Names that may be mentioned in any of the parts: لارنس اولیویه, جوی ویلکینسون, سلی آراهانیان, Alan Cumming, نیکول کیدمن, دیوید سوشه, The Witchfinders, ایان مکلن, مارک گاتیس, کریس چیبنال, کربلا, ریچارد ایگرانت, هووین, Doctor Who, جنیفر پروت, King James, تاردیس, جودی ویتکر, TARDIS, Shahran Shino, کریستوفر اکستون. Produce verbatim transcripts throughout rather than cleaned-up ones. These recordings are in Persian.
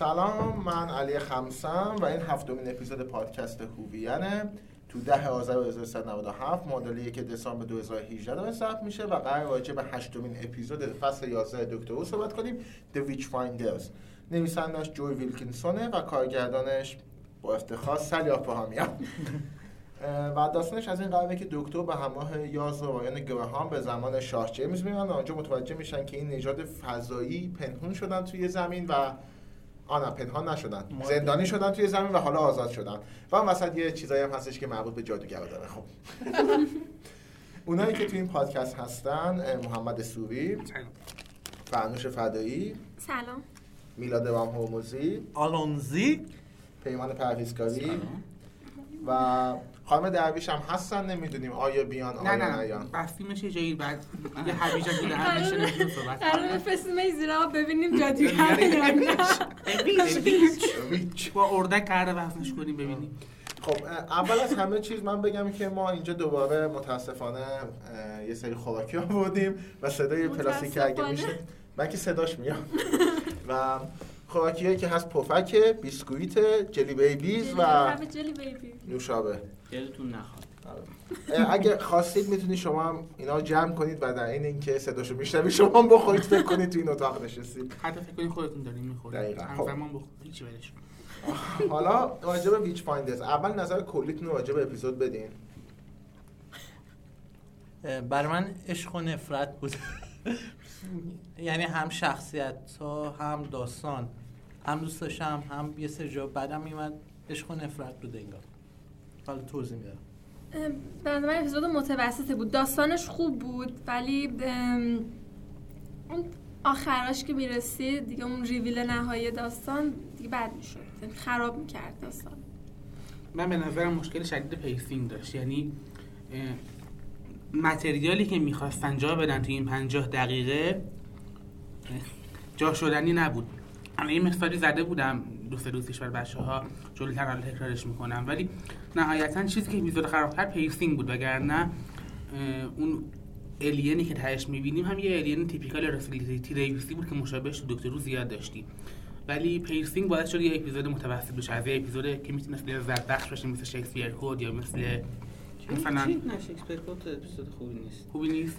سلام، من علی خمسم و این هفتمین اپیزود پادکست هوویانه. تو ده آذر هزار و سیصد و نود و هفت معادل یک دسامبر دو هزار و هجده داره ثبت میشه و قرار راجع به هشتمین اپیزود فصل یازده دکتر هو صحبت کنیم، The Witchfinders. نویسندش جوی ویلکینسونه و کارگردانش با افتخار سلی آراهانیان. و داستانش از این قراره که دکتر به همراه یاز روایان گراهام به زمان شاه جیمز میرن و آنجا متوجه میشن که این نژاد فضایی پنهون شدن توی زمین و آنا پنهان نشدن، زندانی شدن توی زمین و حالا آزاد شدن و هم وسط یه چیزایی هم هستش که مربوط به جادوگرا داره. خب اونایی که توی این پادکست هستن: محمد سوری، فرنوش فدایی، سلام، میلاد وام هرمزی، آلونزی، پیمان پرویزکاری و خانم درویش هم هستن. نمیدونیم آیا بیان آیا نه نه نیان. بستیمش یه جایی بعد یه حویجا گیره هم میشه نمیدون صحبت قراره فسیمه زیرا ببینیم جادوگره یا نه ریچ با اردک قراره وقتش کنیم ببینیم. خب اول از همه چیز من بگم که ما اینجا دوباره متاسفانه یه سری خوراکی ها بودیم و صدای پلاستیکی اگه میشه من که صداش میام و خوراکیایی که هست پفکه، بیسکویت، جلی بیبیز و جلی بیبی نوشابه. دلتون نخواد. اگه خواستید میتونید شما اینا رو جمع کنید و در این اینکه صداشو میشنوید شما هم بخورید. فکر کنید تو این اتاق نشستید. حتی فکر کنید خودتون دارین میخورید. دقیقاً. همزمان بخورید چی ولش کنید. حالا راجع به ویچ فایندرز اول نظر کلیتون راجع به اپیزود بدین. برای من عشق و نفرت بود. یعنی هم شخصیت‌ها، هم داستان، هم دوست داشتم، هم یه سری جا بعدم میومد عشق و نفرت بود انگار. حالا توضیح میدم. برای من اپیزود متوسطه بود. داستانش خوب بود ولی اون آخراش که میرسید دیگه اون ریویل نهایی داستان دیگه بد میشد، خراب میکرد داستان. من به نظرم مشکل شدید پیسینگ داشت. یعنی متریالی که میخواستن جا بدن توی این پنجاه دقیقه جا شدنی نبود. من این مثالی زده بودم دو سه روز پیش برای بچه‌ها، جلوتر حالا تکرارش میکنم، ولی نهایتاً چیزی که اپیزود خراب کرد پیسینگ بود، وگرنه اون الینی که تهش میبینیم هم یه الین تیپیکال رسلیتی ریوسی بود که مشابهش دکتر رو زیاد داشتیم، ولی پیسینگ باعث شد یه اپیزود متوسط بشه. از یه اپیزود که میتونه لذت بخش باشه مثل شکسپیر کد یا مثل فنان چی نشه اکسپرت اپیزود خوبی نیست. خوبی نیست.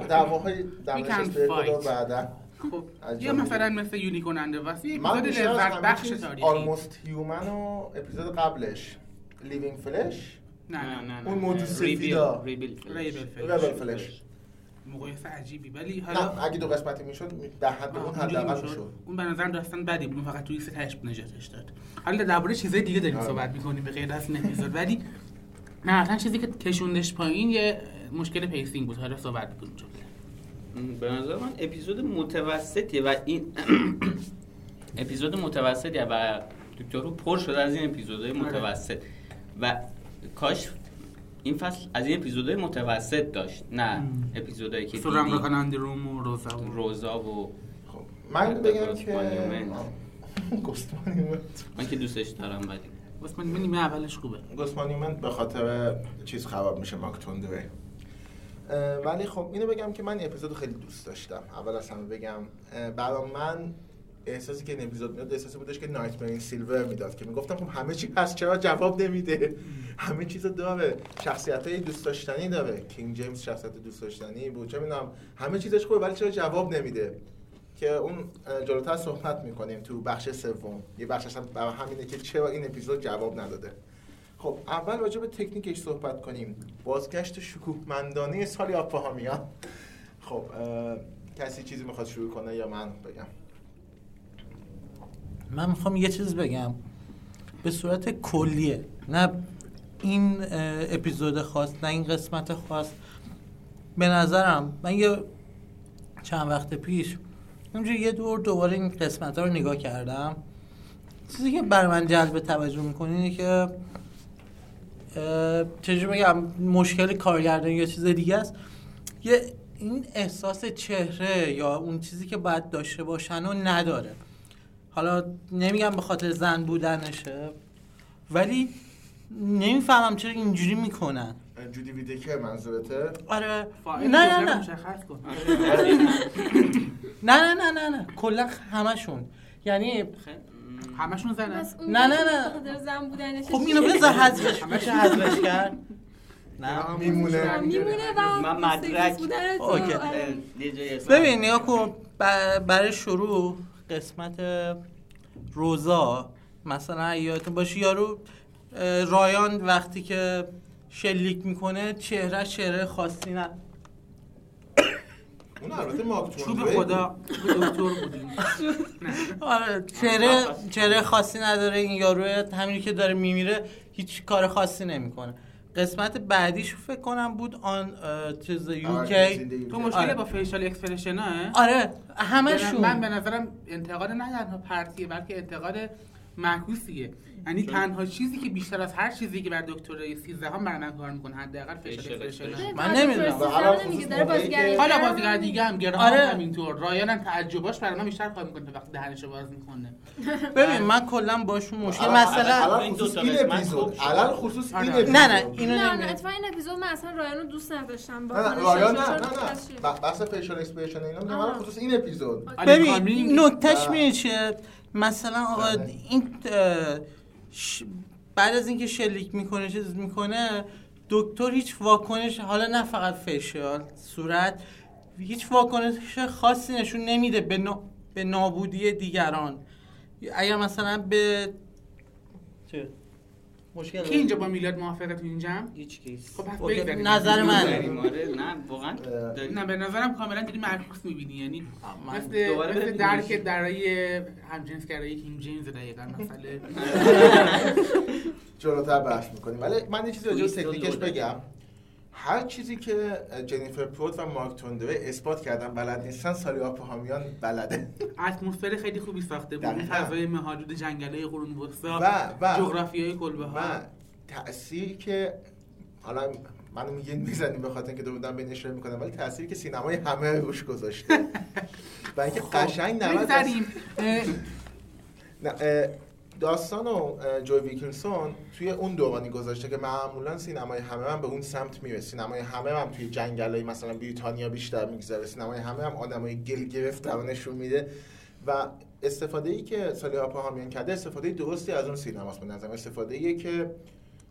نه دعواهای دعواش پیدا بعدا. خب یا مثلا مثل یونیکورن اند واسی اپیزود لذت بخش تاریخی آلموست هیومن و اپیزود قبلش لیوینگ فلش نه نه نه اون مودوس ریبیل ریبیل فلش مقایسه عجیبی، ولی حالا اگه دو قسمتی میشد در حد اون حداقل میشد. اون به نظر داستان بدی بود، فقط توی سطحش نجاتش داد. حالا درباره چیزای دیگه داریم صحبت می‌کنیم به غیر از اپیزود، ولی نه اصلا چیزی که کشوندش پایین یه مشکل پیسینگ بود. حالا صحبت کنیم. به نظر من اپیزود متوسطیه و این اپیزود متوسطیه و دکتر هو پر شده از این اپیزودهای متوسط و کاش این فصل از این اپیزودهای متوسط داشت، نه اپیزودهایی که سرم بکن اندروم و روزا و روزا و خب من بگم که گستمانیومنت من که دوستش دارم ولی گسمانیومنت من اولش خوبه. گسمانیومنت به خاطر چیز خراب میشه ماکتوندوه. ولی خب اینو بگم که من اپیزودو خیلی دوست داشتم. اول از همه بگم برای من احساسی که این اپیزود میاد احساسی بودش که نایتمر این سیلور میداد که میگفتم خب همه چی پس چرا جواب نمیده؟ همه چیزو داره، شخصیتای دوست داشتنی داره. کینگ جیمز شخصیت دوست داشتنی بود، چه میدونم همه چیزش خوبه ولی چرا جواب نمیده که اون جلوتر صحبت میکنیم تو بخش سوم. یه بخشش هم برای همینه که چرا این اپیزود جواب نداده. خب اول راجع به تکنیکش صحبت کنیم. بازگشت شکوهمندانه سالی آراهانیان. خب کسی چیزی میخواد شروع کنه یا من بگم؟ من میخوام یه چیز بگم به صورت کلیه، نه این اپیزود خاص نه این قسمت خاص. به نظرم من یه چند وقت پیش همینجوری یه دور دوباره این قسمت‌ها رو نگاه کردم. چیزی که برای من جذب توجه می‌کنه اینه که چجوری بگم مشکل کارگردانی یا چیز دیگه است، یه این احساس چهره یا اون چیزی که باید داشته باشن و نداره. حالا نمیگم به خاطر زن بودنشه ولی نمیفهمم چرا اینجوری میکنن. جودی ویتکر منظورته؟ آره. نه نه نه مشخص کن. نه نه نه نه نه کلا همشون. یعنی همشون زنن؟ نه نه نه زن بودنش. خب اینو بذار حذفش میشه، حذفش کرد. نه میمونه میمونه و مدرک. اوکی ببین نگاه کن، برای شروع قسمت روزا مثلا یادتون باشه یارو رایان وقتی که شلیک میکنه چهره چهره خاصی نه اون البته ماکتون شو به خدا دکتر بودیم. آره چهره چهره خاصی نداره این یارو، همینی که داره میمیره هیچ کار خاصی نمیکنه. قسمت بعدیشو فکر کنم بود آن چیز یوکی تو مشکل با فیشال اکسپرشن‌ها. آره همشون من به نظرم انتقاد نه تنها پرتیه بلکه انتقاد معکوسیه، یعنی تنها چیزی که بیشتر از هر چیزی که بر دکترای سیزده ها من کار میکنه حداقل فیشال اکسپرشن من نمیدونم. حالا بازیگر دیگه هم گرام همینطور، رایان هم تعجباش برای من بیشتر کار میکنه وقتی دهنشو باز میکنه. ببین من کلا باشون مشکل مثلا این دو تا اپیزود علل خصوص این اپیزود نه نه اینو نه اتفاقا این اپیزود من اصلا رایانو دوست نداشتم با رایان. نه نه بحث فیشال اکسپرشن اینا نه خصوص این اپیزود. ببین نکتهش میشه مثلا آقا این ش... بعد از اینکه شلیک میکنه چیز میکنه دکتر هیچ واکنش، حالا نه فقط فیشیال صورت، هیچ واکنش خاصی نشون نمیده به, نا... به نابودی دیگران. اگر مثلا به چه مشکل کی اینجا با میلاد موافقه تو اینجا هیچ کیس خب نظر من نه واقعا نه به نظرم کاملا دیدی معکوس می‌بینی، یعنی مثل درک درای همجنسگرایی کینگ جیمز دقیقاً مسئله جلوتر بحث می‌کنیم. ولی من یه چیزی راجع به تکنیکش بگم، هر چیزی که جنیفر پروت و مارک توندوی اثبات کردن بلد نیستن سالی آپاهامیان بلده. اتمسفر خیلی خوبی ساخته بود، فضای محدود جنگل‌های قرون وسطا، جغرافیای کلبه‌ها و تأثیری که حالا من میگم میزنیم به خاطر اینکه دوبدن به نشر میکنم، ولی تأثیری که سینمای همه روش گذاشته و اینکه قشنگ نماد داستان و جوی ویکینسون توی اون دورانی گذاشته که معمولا سینمای همه هم به اون سمت میره. سینمای همه هم توی جنگلای مثلا بریتانیا بیشتر میگذره، سینمای همه هم آدمای گل گرفتارو نشون میده و استفاده‌ای که سالی آپاهامیان کرده استفاده درستی از اون سینماست به نظرم. استفاده‌ای که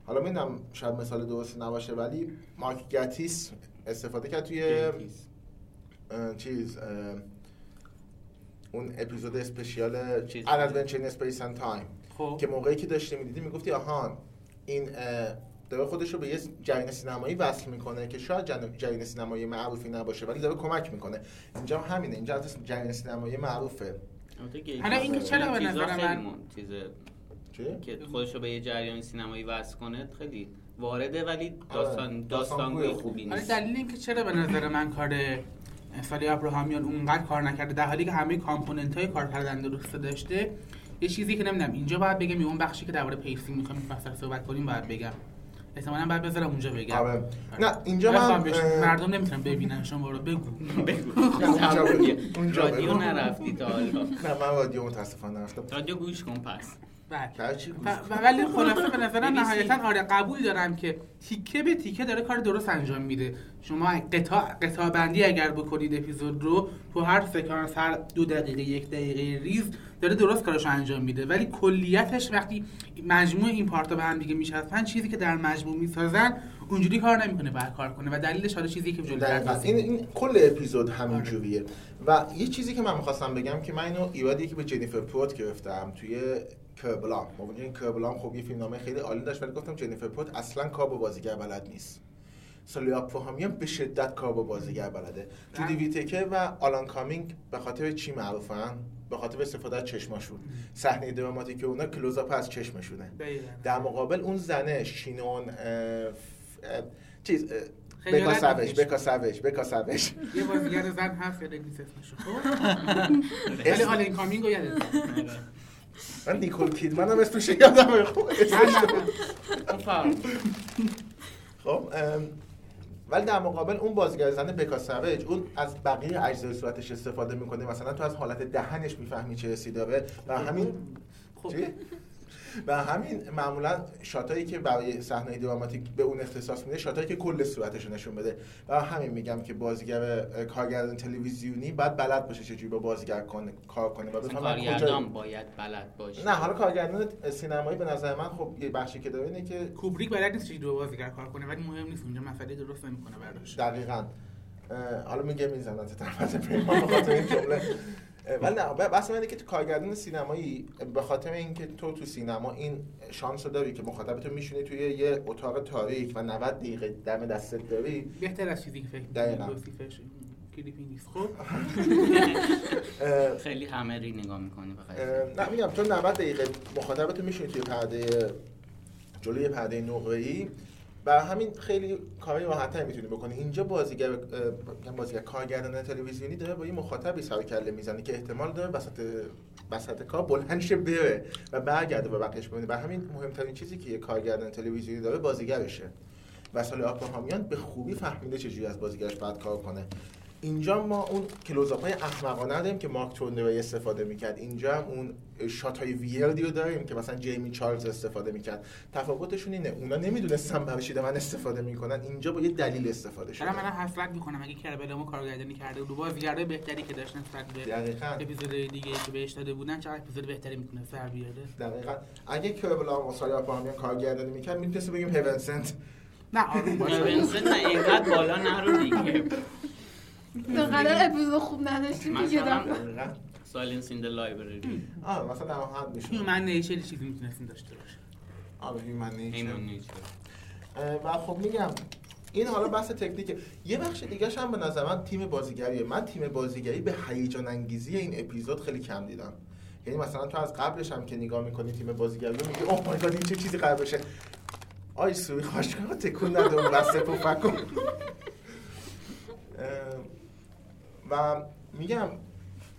حالا میدونم شاید مثال درستی نباشه ولی مارک گاتیس استفاده کرد توی اه چیز اه اون اپیزود اسپشیال An Adventure in Space and Time خوب. که موقعی که داشتی میدیدی میگفتی آهان این داره خودش رو به یه جریان سینمایی وصل میکنه که شاید جریان سینمایی معروفی نباشه ولی داره کمک میکنه. اینجا همینه، اینجا اصلا جریان سینمایی معروفه. حالا اینکه چرا به نظر من چیزه که خودش رو به یه جریان سینمایی وصل کنه خیلی وارده ولی داستان داستان خوبی نیست. دلیل اینکه چرا به نظر من کار سالی ابراهامیان اونقدر کار نکرده در حالی که همه کامپوننت‌های کار کردن درسته داشته، یه چیزی که نمیدونم اینجا باید بگم یا اون بخشی که درباره پیسینگ می‌خوام مفصل صحبت کنیم باید بگم احتمالاً باید بذارم اونجا بگم. نه اینجا من مردم نمی‌تونن ببینن، شما رو بگو بگو اونجا رادیو نرفتی تا حالا؟ نه من رادیو متأسفانه نرفتم. رادیو گوش کن پس. ولی خلاصه به نظرم نهایتاً آره قبول دارم که تیکه به تیکه داره کار درست انجام میده. شما قطع قطع بندی اگر بکنید اپیزود رو تو هر سکانس هر دو دقیقه یک دقیقه ریز داره درست کارش انجام میده، ولی کلیتش وقتی مجموع این پارتا به هم دیگه میچسبن چیزی که در مجموع میسازن اونجوری کار نمیکنه بعد کار کنه و دلیلش حالا چیزی که جلوتر این این کل اپیزود همینجوریه. و یه چیزی که من می‌خواستم بگم که من اینو ایرادی که به جنیفر پروت گرفتم توی کربلام، ما میگیم کربلام خب یه فیلمنامه خیلی عالی داشت ولی گفتم جنیفر پروت اصلا کار با بازیگر بلد نیست. سالی آپاهامیان به شدت کار با بازیگر بلده. جودی ویتکر و آلان کامینگ به خاطر چی معروفن؟ به خاطر استفاده از چشماشون. صحنه دراماتیک اونا کلوزآپ از چشمشونه. در مقابل اون زنه شینون چیز بکا سویج بکا سویج بکا سویج یه بازیگر زن هفت یاد نیست اسمش خب ولی آلان کامینگ رو یادت من نیکول کیدمن هم اسمش یادمه خب خب ولی در مقابل اون بازیگر زنه بکا سویج اون از بقیه اجزای صورتش استفاده میکنه، مثلا تو از حالت دهنش میفهمی چه حسی داره و همین خب و همین معمولا شاتایی که برای صحنه دراماتیک به اون اختصاص میده، شاتایی که کل صورتش نشون بده. و همین میگم که بازیگر کارگردان تلویزیونی باید بلد باشه چجوری با بازیگر کن... کار کنه و بفهمه کجا کارگردان باید بلد باشه. نه حالا کارگردان سینمایی به نظر من خب یه بخشی که داره اینه که کوبریک بلد نیست چجوری با بازیگر کار کنه، ولی مهم نیست اونجا مسئله درست نمی‌کنه براش. دقیقاً. حالا میگم میزنن تا طرفت پیمان بخاطر این جمله. ولی نه بحث اینه که تو کارگردان سینمایی به خاطر اینکه تو تو سینما این شانس رو داری که مخاطبتو میشونی توی یه اتاق تاریک و نود دقیقه دم دستت داری، بهتر از چیزی که فکر توصیفش کلیپی نیست. خب خیلی همری نگاه می‌کنی به خاطر نه میگم تو نود دقیقه مخاطبتو میشونی توی پرده جلوی پرده نقره‌ای، برای همین خیلی کاری راحت‌تر میتونی بکنی. اینجا بازیگر بازیگر کارگردان تلویزیونی داره با یه مخاطبی سر و کله میزنه که احتمال داره وسط وسط کار بلند شه بره و برگرده و بقیش ببینه. برای همین مهمترین چیزی که یه کارگردان تلویزیونی داره بازیگرشه. و سالی آراهانیان به خوبی فهمیده چجوری از بازیگرش باید کار کنه. اینجا ما اون کلوزآپ‌های احمقانه داریم که مارک تورنوی استفاده میکرد، اینجا هم اون شات‌های ویردی رو داریم که مثلا جیمی چارلز استفاده میکرد. تفاوتشون اینه اونا نمیدونستن برای چی دارن استفاده میکنن، اینجا با یه دلیل استفاده شده. من حسرت میکنم اگه کربلامو کارگردانی کرده بود، بازیگرای بهتری که داشتن دقیقاً اپیزودهای دیگه که بهش داده بودن چقدر اپیزود بهتری میتونه سر بیاره. دقیقاً اگه کربلامو سالی آراهانیان کارگردانی میکرد میتونست بگیم هیونسنت نه هیونسنت نه اینقدر بالا نرو دیگه. تو قرار اپیزود خوب نداشتیم دیگه دقیقاً سایلنس این د لایبرری آ مثلا در حد میشه هیومن نیچر چیزی میتونستیم داشته باشه. آ هیومن نیچر و خب میگم این حالا بحث تکنیکه. یه بخش دیگه‌ش هم به نظر من تیم بازیگریه. من تیم بازیگری به هیجان انگیزی این اپیزود خیلی کم دیدم. یعنی مثلا تو از قبلش هم که نگاه می‌کنی تیم بازیگری میگه اوه مای گاد این چه چیزی قرار بشه، آی سوی خاشقا تکون نده اون بس پفکو. و میگم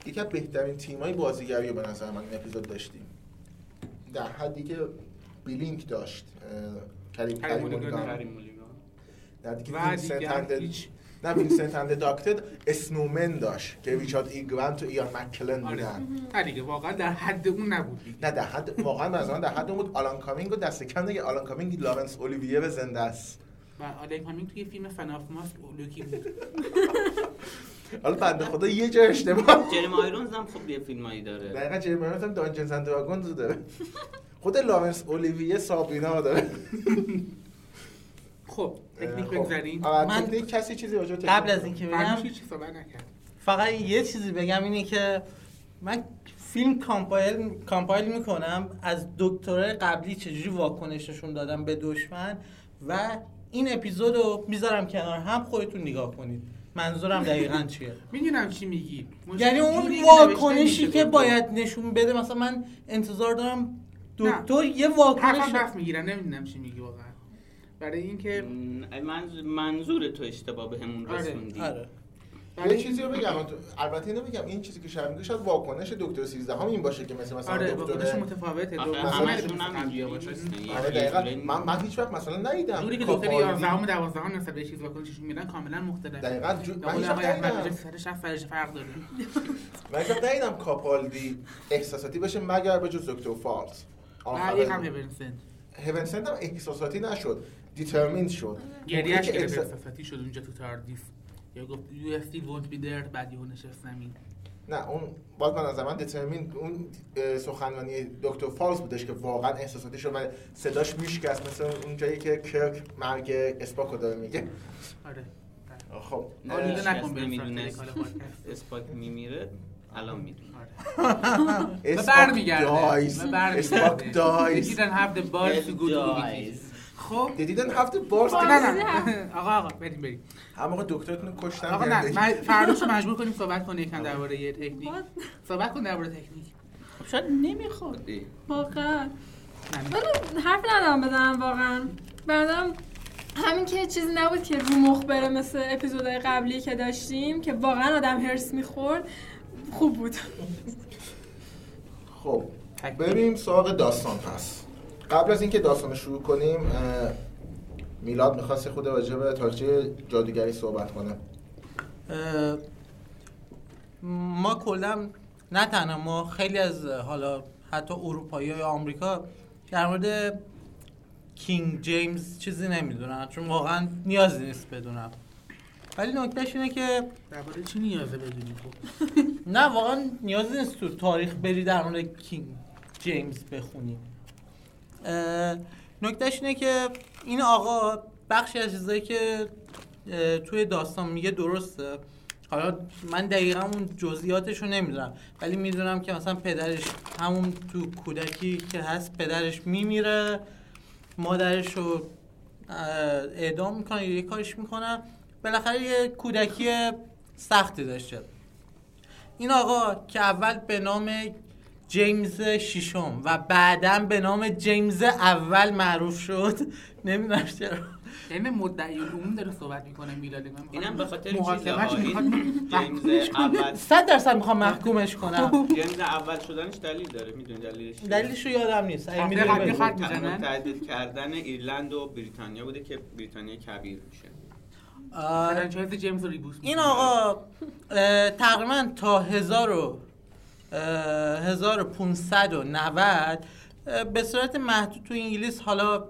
یکی از بهترین تیمای بازیگری رو به نظر من این اپیزود داشتیم، در حدی که بیلینک داشت، کریم مولیگان، در حدی که وینسنت اند داکتر اسنومن داشت که ریچارد ایگرانت و ایان مکلن بودن. نه دیگه واقعا در حد اون نبود. نه در حد واقعا مثلا در حد اون بود. آلان کامینگ و دست کم دیگه آلان کامینگ لارنس اولیویه به زنده است. آلان کامینگ توی فیلم فناف ماست لوکی بود. حالا بنده خدا یه جا اشتباه. جرم آیرونز هم خب یه فیلمایی داره. دقیقاً جرم آیرونز هم دانجنز اند دراگونز رو داره. خود لارنس اولیویه سابینا رو داره. خب تکنیک بگذاریم. من تکنیک کسی چیزی راجع به قبل از اینکه بگم فقط یه چیزی بگم اینه که من فیلم کامپایل کامپایل میکنم از دکترای قبلی چجوری واکنششون دادم به دشمن و این اپیزودو میذارم کنار هم، خودتون نگاه کنید منظورم دقیقاً چیه. میدونم چی میگی، یعنی اون واکنشی که باید نشون بده. مثلا من انتظار دارم دکتر یه واکنش دست میگیرم. نمیدونم چی میگی واقعا، برای اینکه منظور منظور تو اشتباه بهمون رسوندی. آره یه چیزی رو بگم، البته اینو بگم این چیزی که شاید میگه شاید واکنش دکتر سیزده هم این باشه که مثلا مثلا آره واکنش متفاوته همه‌شون هم اینجوری باشه. آره دقیقاً من من هیچ وقت مثلا ندیدم جوری که دکتر یازده و دوازده هم نسبت به چیز واکنششون میدن کاملا مختلفه. دقیقاً من واقعا سرش فرق فرق داره. من اصلا ندیدم کاپالدی احساساتی بشه مگر به جز دکتر فالز. آره هم هیونسنت هیونسنت هم احساساتی نشد، دیترمین شد، گریه‌اش احساساتی شد اونجا تو تاردیس. یا گفت یو اف سی won't be there بعد یهو نشست زمین. نه اون باز من از زمان دیترمین اون سخنرانی دکتر فالز بودش که واقعا احساساتی شد و صداش میشکست مثلا اون جایی که کرک مرگ اسپاکو داره میگه. آره خب نه نکن ببینین اسپاک میمیره الان میدونه. آره اسپاک دایز اسپاک دایز دیدن هاف د بال تو گود موویز. خب دیدن هفته بارس نه نه آقا آقا بریم بریم همه آقا دکترتون کشتن. آقا نه فرداش مجبور کنیم صحبت کنیم یکم درباره یه تکنیک صحبت کنیم درباره تکنیک. خب شاید نمیخوردی واقعا من حرف ندارم بزنم واقعا بردم همین که چیزی نبود که رو مخ بره مثل اپیزودهای قبلی که داشتیم که واقعا آدم هرس میخورد. خوب بود. خب بریم سراغ داستان. پس قبل از اینکه داستان رو شروع کنیم میلاد می‌خواست خود راجع به تاریخچه جادوگری صحبت کنه. ما کلا نه تنها ما، خیلی از حالا حتی اروپایی های آمریکا در مورد کینگ جیمز چیزی نمیدونن، چون واقعا نیازی نیست بدونم. ولی نکتهش اینه که درباره چی نیازه بدونی؟ خب نه واقعا نیازی نیست تو تاریخ بری در مورد کینگ جیمز بخونی. نکتهش اینه که این آقا بخشی از چیزایی که توی داستان میگه درسته. حالا من دقیقا اون جزئیاتشو نمیدونم، ولی میدونم که مثلا پدرش همون تو کودکی که هست پدرش میمیره، مادرشو اعدام میکنه، یه کارش میکنه، بالاخره یه کودکی سختی داشته. این آقا که اول به نام جیمز ششم و بعداً به نام جیمز اول معروف شد، نمیدونم چرا، یعنی مدعی العلوم داره صحبت میکنه میلاد، اینم به خاطر محاکمه‌اش میخواد جیمز اول صد درصد میخوام محکومش کنم. جیمز اول شدنش دلیل داره، میدونی دلیلش؟ دلیلش رو یادم نیست. اگه میدونی خط میزنن تعدیل کردن ایرلند و بریتانیا بوده که بریتانیا کبیر میشه. آره جیمز ریبوس. این آقا تقریبا تا هزار و پانصد و نود به صورت محدود تو انگلیس، حالا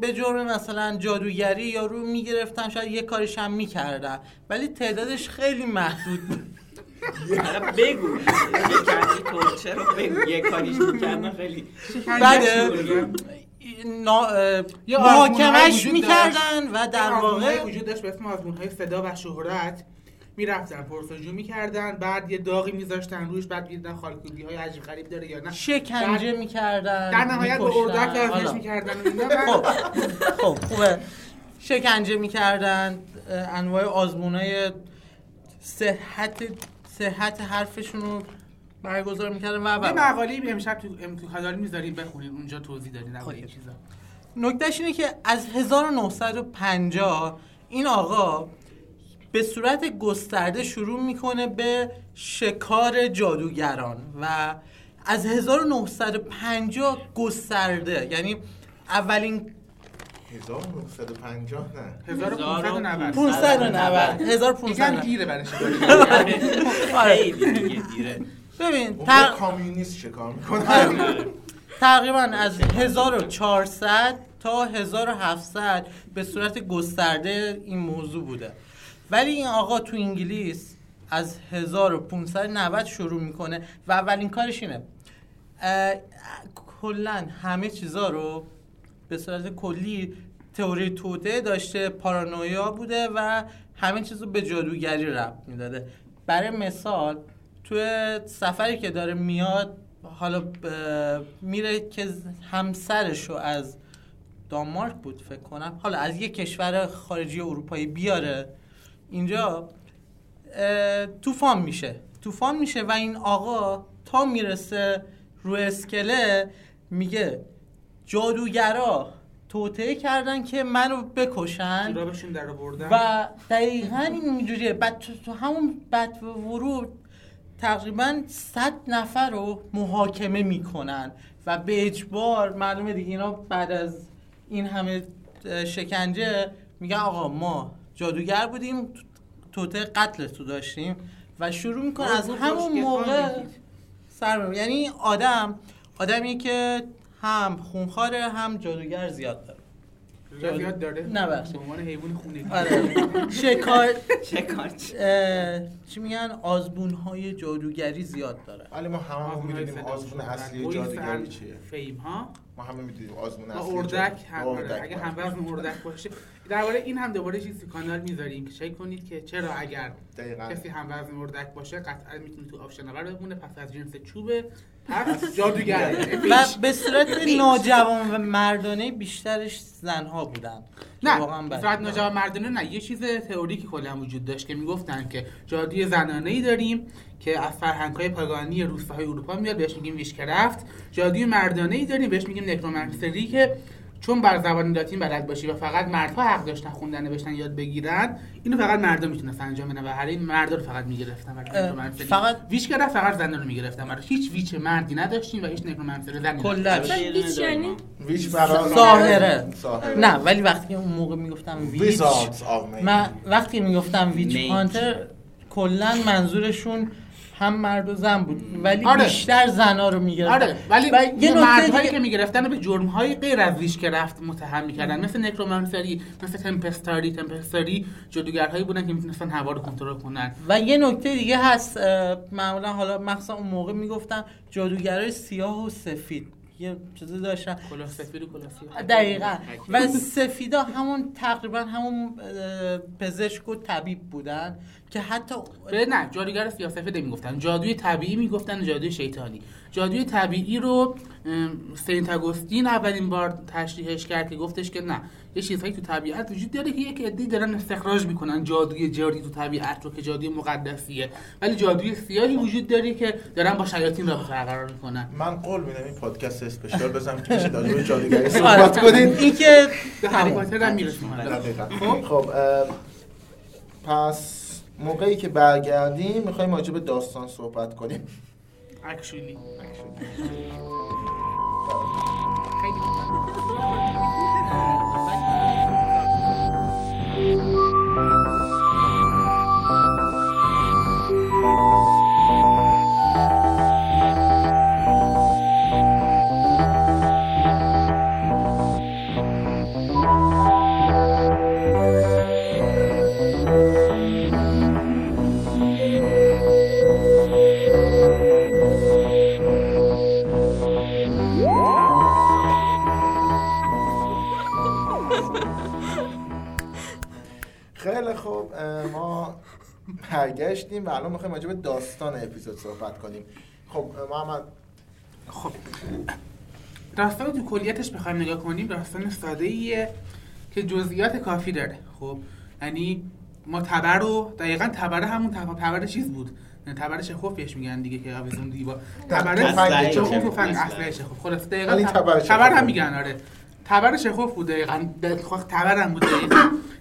به جرم مثلا جادوگری یا رو میگرفتن، شاید یه کارش هم میکردن، ولی تعدادش خیلی محدود بود. حالا بگو یه کاری تورچه رو بگو یه کاریش میکردن خیلی بده، محاکمش میکردن و در واقع وجود داشت به اسم آزمون‌های صدا و شهرت، میرفتن پرسجو میکردن، بعد یه داغی میذاشتن روش، بعد میدیدن خالکوبی های عجیب غریب داره یا نه، شکنجه میکردن، در نهایت به اردک ازش میکردن. خب خب خوبه، شکنجه میکردن، انواع آزمونای صحت صحت حرفشون رو برگزار میکردن و یه مقالی امشب تو امتحانات میذاریم بخونید، اونجا توضیح دادین این چیزا. نکتهش اینه که از هزار و نهصد و پنجاه این آقا به صورت گسترده شروع میکنه به شکار جادوگران و از هزار و نهصد و پنجاه گسترده، یعنی اولین هزار و نهصد و پنجاه نه هزار و پانصد و نود پانصد و نود هزار و پانصد و نود دیگه برش خیلی دیره. ببین تا کامیونیست شکار میکنه تقریبا از هزار و چهارصد تا هزار و هفتصد به صورت گسترده این موضوع بوده. ولی این آقا تو انگلیس از هزار و پانصد و نود شروع میکنه و اولین کارش اینه کلن همه چیزا رو به صورت کلی تئوری توطئه داشته، پارانویا بوده و همه چیز رو به جادوگری ربط میداده. برای مثال تو سفری که داره میاد، حالا میره که همسرشو از دانمارک بود فکر کنم، حالا از یک کشور خارجی اروپایی بیاره اینجا، طوفان میشه طوفان میشه و این آقا تا میرسه رو اسکله میگه جادوگرا توطئه کردن که منو بکشن و دقیقاً اینجوریه. بعد تو همون بعد ورود تقریباً صد نفر رو محاکمه میکنن و به اجبار، معلومه دیگه اینا بعد از این همه شکنجه میگن آقا ما جادوگر بودیم، توطئه قتل تو داشتیم و شروع میکنه از همون موقع سر. یعنی آدم آدمی که هم خونخواره هم جادوگر زیاد داره. جادوگر زیاد داره؟ نه بخشی به عنوان حیوان خونگی. آره. شکار شکار چی میگن؟ آزمون‌های جادوگری زیاد داره. ولی ما همه می‌دونیم آزمون اصلی جادوگری چیه. فیم ها؟ ما همه می‌دونیم آزمون اصلی اردک همه، اگه هم وزن اردک باشه. درباره این هم دوباره چیزی کانال می‌ذاریم که چک کنید که چرا اگر دقیقاً کسی هم وزن اردک باشه قطعاً می‌تونه تو آپشن اول بمونه، پس از جنس چوبه پس جادوگر. و به صورت نوجوان و مردانه بیشترش زن‌ها بودن. نه صورت نوجوان مردانه نه، یه چیز تئوریکی کلا وجود داشت که میگفتن که جادوی زنانه‌ای داریم که از فرهنگ‌های پاگانی روستاهای اروپا میاد، بهش میگیم ویشکرافت. جادوی مردانه‌ای داریم بهش میگیم نکرومنسری که چون بر زبان لاتین بلد باشی و فقط مردها حق داشتن خوندن نوشتن یاد بگیرن، اینو فقط مردا میتونستن انجام بدن و هر این مردا رو فقط میگرفتن و فقط ویچکرا فقط زنده رو میگرفتن، برای هیچ ویچ مردی نداشتین و هیچ نکرومنسر زن کلاً هیچ، یعنی ویچ برای ظاهره نه. ولی وقتی اون موقع میگفتم ویچ، من وقتی میگفتم ویچ هانتر کلاً منظورشون هم مرد و زن بود ولی آره. بیشتر زنا رو میگرفتن. آره. ولی مردهایی دیگه... که میگرفتن رو به جرم‌های غیر از ریش که رفت متهم میکردن، مثل نکرومانسری، مثل تمپستاری. تمپستاری جادوگرهایی بودن که میتونستن هوا رو کنترل کنن. و یه نکته دیگه هست، معمولا حالا مخصوصا اون موقع میگفتن جادوگرای سیاه و سفید، یه چیزی داشتن، کلاه سفید و کلاه سیاه. دقیقاً. و سفیدا همون تقریبا همون پزشک و طبیب بودن که حتی نه جادوگر سیاه سفید نمیگفتن، جادوی طبیعی میگفتن، جادوی شیطانی. جادوی طبیعی رو سنت اگوستین اولین بار تشریحش کرد که گفتش که نه، یه چیزایی تو طبیعت وجود داره که یک عده‌ای دارن استخراج میکنن جادوی جاری تو طبیعت رو که جادوی مقدسیه، ولی جادوی سیاهی وجود داره که دارن با شیاطین رابطه برقرار میکنن. من قول میدم این پادکست اسپشیال بزنم که میشه راجع به جادوگری صحبت کنین، این که حقیقتا هم میرسیم. خب پس موقعی که برگردیم میخوایم راجع به داستان صحبت کنیم. Actually, actually. خب ما برگشتیم و الان میخوایم راجع به داستان اپیزود صحبت کنیم. خب محمد، خب داستان تو کلیتش بخوایم نگاه کنیم، داستان ساده‌ایه که جزئیات کافی داره. خب یعنی ما تبر رو دقیقاً تبر همون تبر چیز بود، تبر شخوف بهش میگن دیگه، که آویزون دیوا تبر فنگ شخوف و فنگ اصله شخوف. خب دقیقاً تبر هم میگن، آره تبر شخوف بود دقیقاً، دقیقاً تبر هم بود.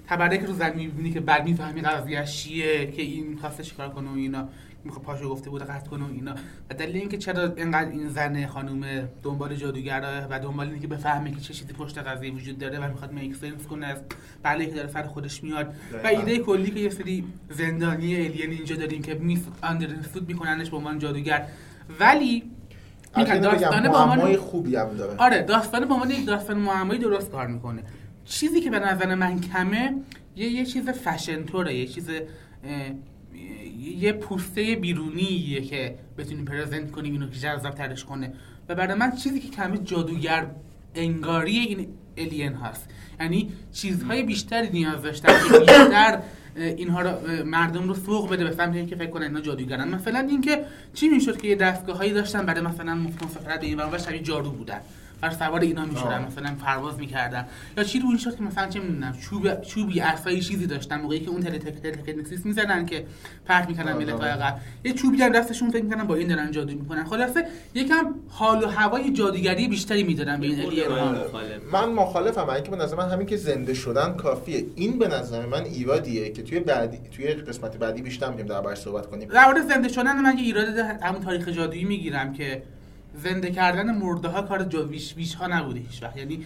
تبره که رو زن میبینی که بعد میفهمی قضیه‌اش چیه، که این می‌خواسته چیکار کنه و اینا، می‌خواد پاشو گفته بود قطع کنه و اینا. و دلیل اینکه چرا اینقدر این زن خانم دنبال جادوگره و دنبال اینه که بفهمه که چه چیزی پشت قضیه وجود داره و می‌خواد میکسنس کنه از بله که داره سر خودش میاد. و ایده کلی که یه سری زندانی الین اینجا داریم که میس اندرفود می‌کننش به عنوان جادوگر، ولی این داستان با معمای خوبی هم داره. آره داستان با من یک داستان معمایی درست کار می‌کنه. چیزی که به نظر من کمه یه یه چیز فشنتوره، یه چیز یه پوسته بیرونیه که بتونیم پرزنت کنیم اینو که جذاب ترش کنه. و برای من چیزی که کمه جادوگر انگاری این الین هست، یعنی چیزهای بیشتری نیاز داشتن که بیشتر اینها رو مردم رو سوق بده به سمتی که فکر کنن اینا جادوگرن. مثلا اینکه چی میشد که یه دستگاهایی داشتن برای مثلا مسافرت به این برنامه شبیه جادو بودن، هر سوار اینا میشدن مثلا پرواز میکردن، یا چی روی شد که مثلا چه میدونم چوب چوبی عصایی چیزی داشتن موقعی که اون تل تل تکنیکس میزدن که پرت میکردن ملت عقب، یه چوبی هم دستشون فکر میکردن با این دارن جادو میکنن. خلاصه یکم حال و هوای جادوگری بیشتری میدادن به این الین. من مخالفم، اینکه به نظر من همین که زنده شدن کافیه. این به نظر من ایرادیه که توی بعدی توی قسمت بعدی بیشتر میگیم دربارش صحبت کنیم. در مورد زنده شدن من یه ایراد همون تاریخ جادویی میگیرم که زنده کردن مرده ها کار جاویش ویش ها نبوده هیچ وقت، یعنی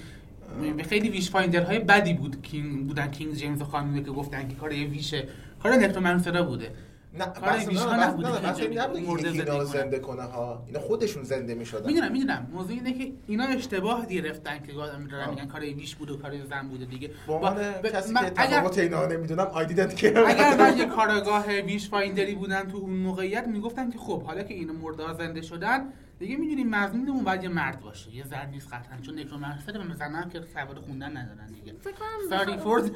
خیلی ویش فایندر های بدی بود کینگ بودن، کینگ جیمز و خانمی که گفتن که کار یه ویشه، کار نکرومنسرا بوده. نه کار ویش ها نبوده، مرده زنده, زنده کنه ها، اینا خودشون زنده میشدن. میدونم میدونم موضوع اینه که اینا اشتباه گرفتن که دارن میگن کار ویش بود و کار زن بوده دیگه. با کسی که تفاوت اینا نمیدونم آی دیدنت که اگر من یه کارگاه ویش فایندری بودن تو اون موقعیت میگفتن که خب حالا که اینا مرده ها زنده شدن دیگه می‌دونیم مظنونمون باید یه مرد باشه، یه زن نیست قطعاً، چون نکرومنسر به مثلا که سواد خوندن ندارن دیگه. فکر کنم ساری فورد از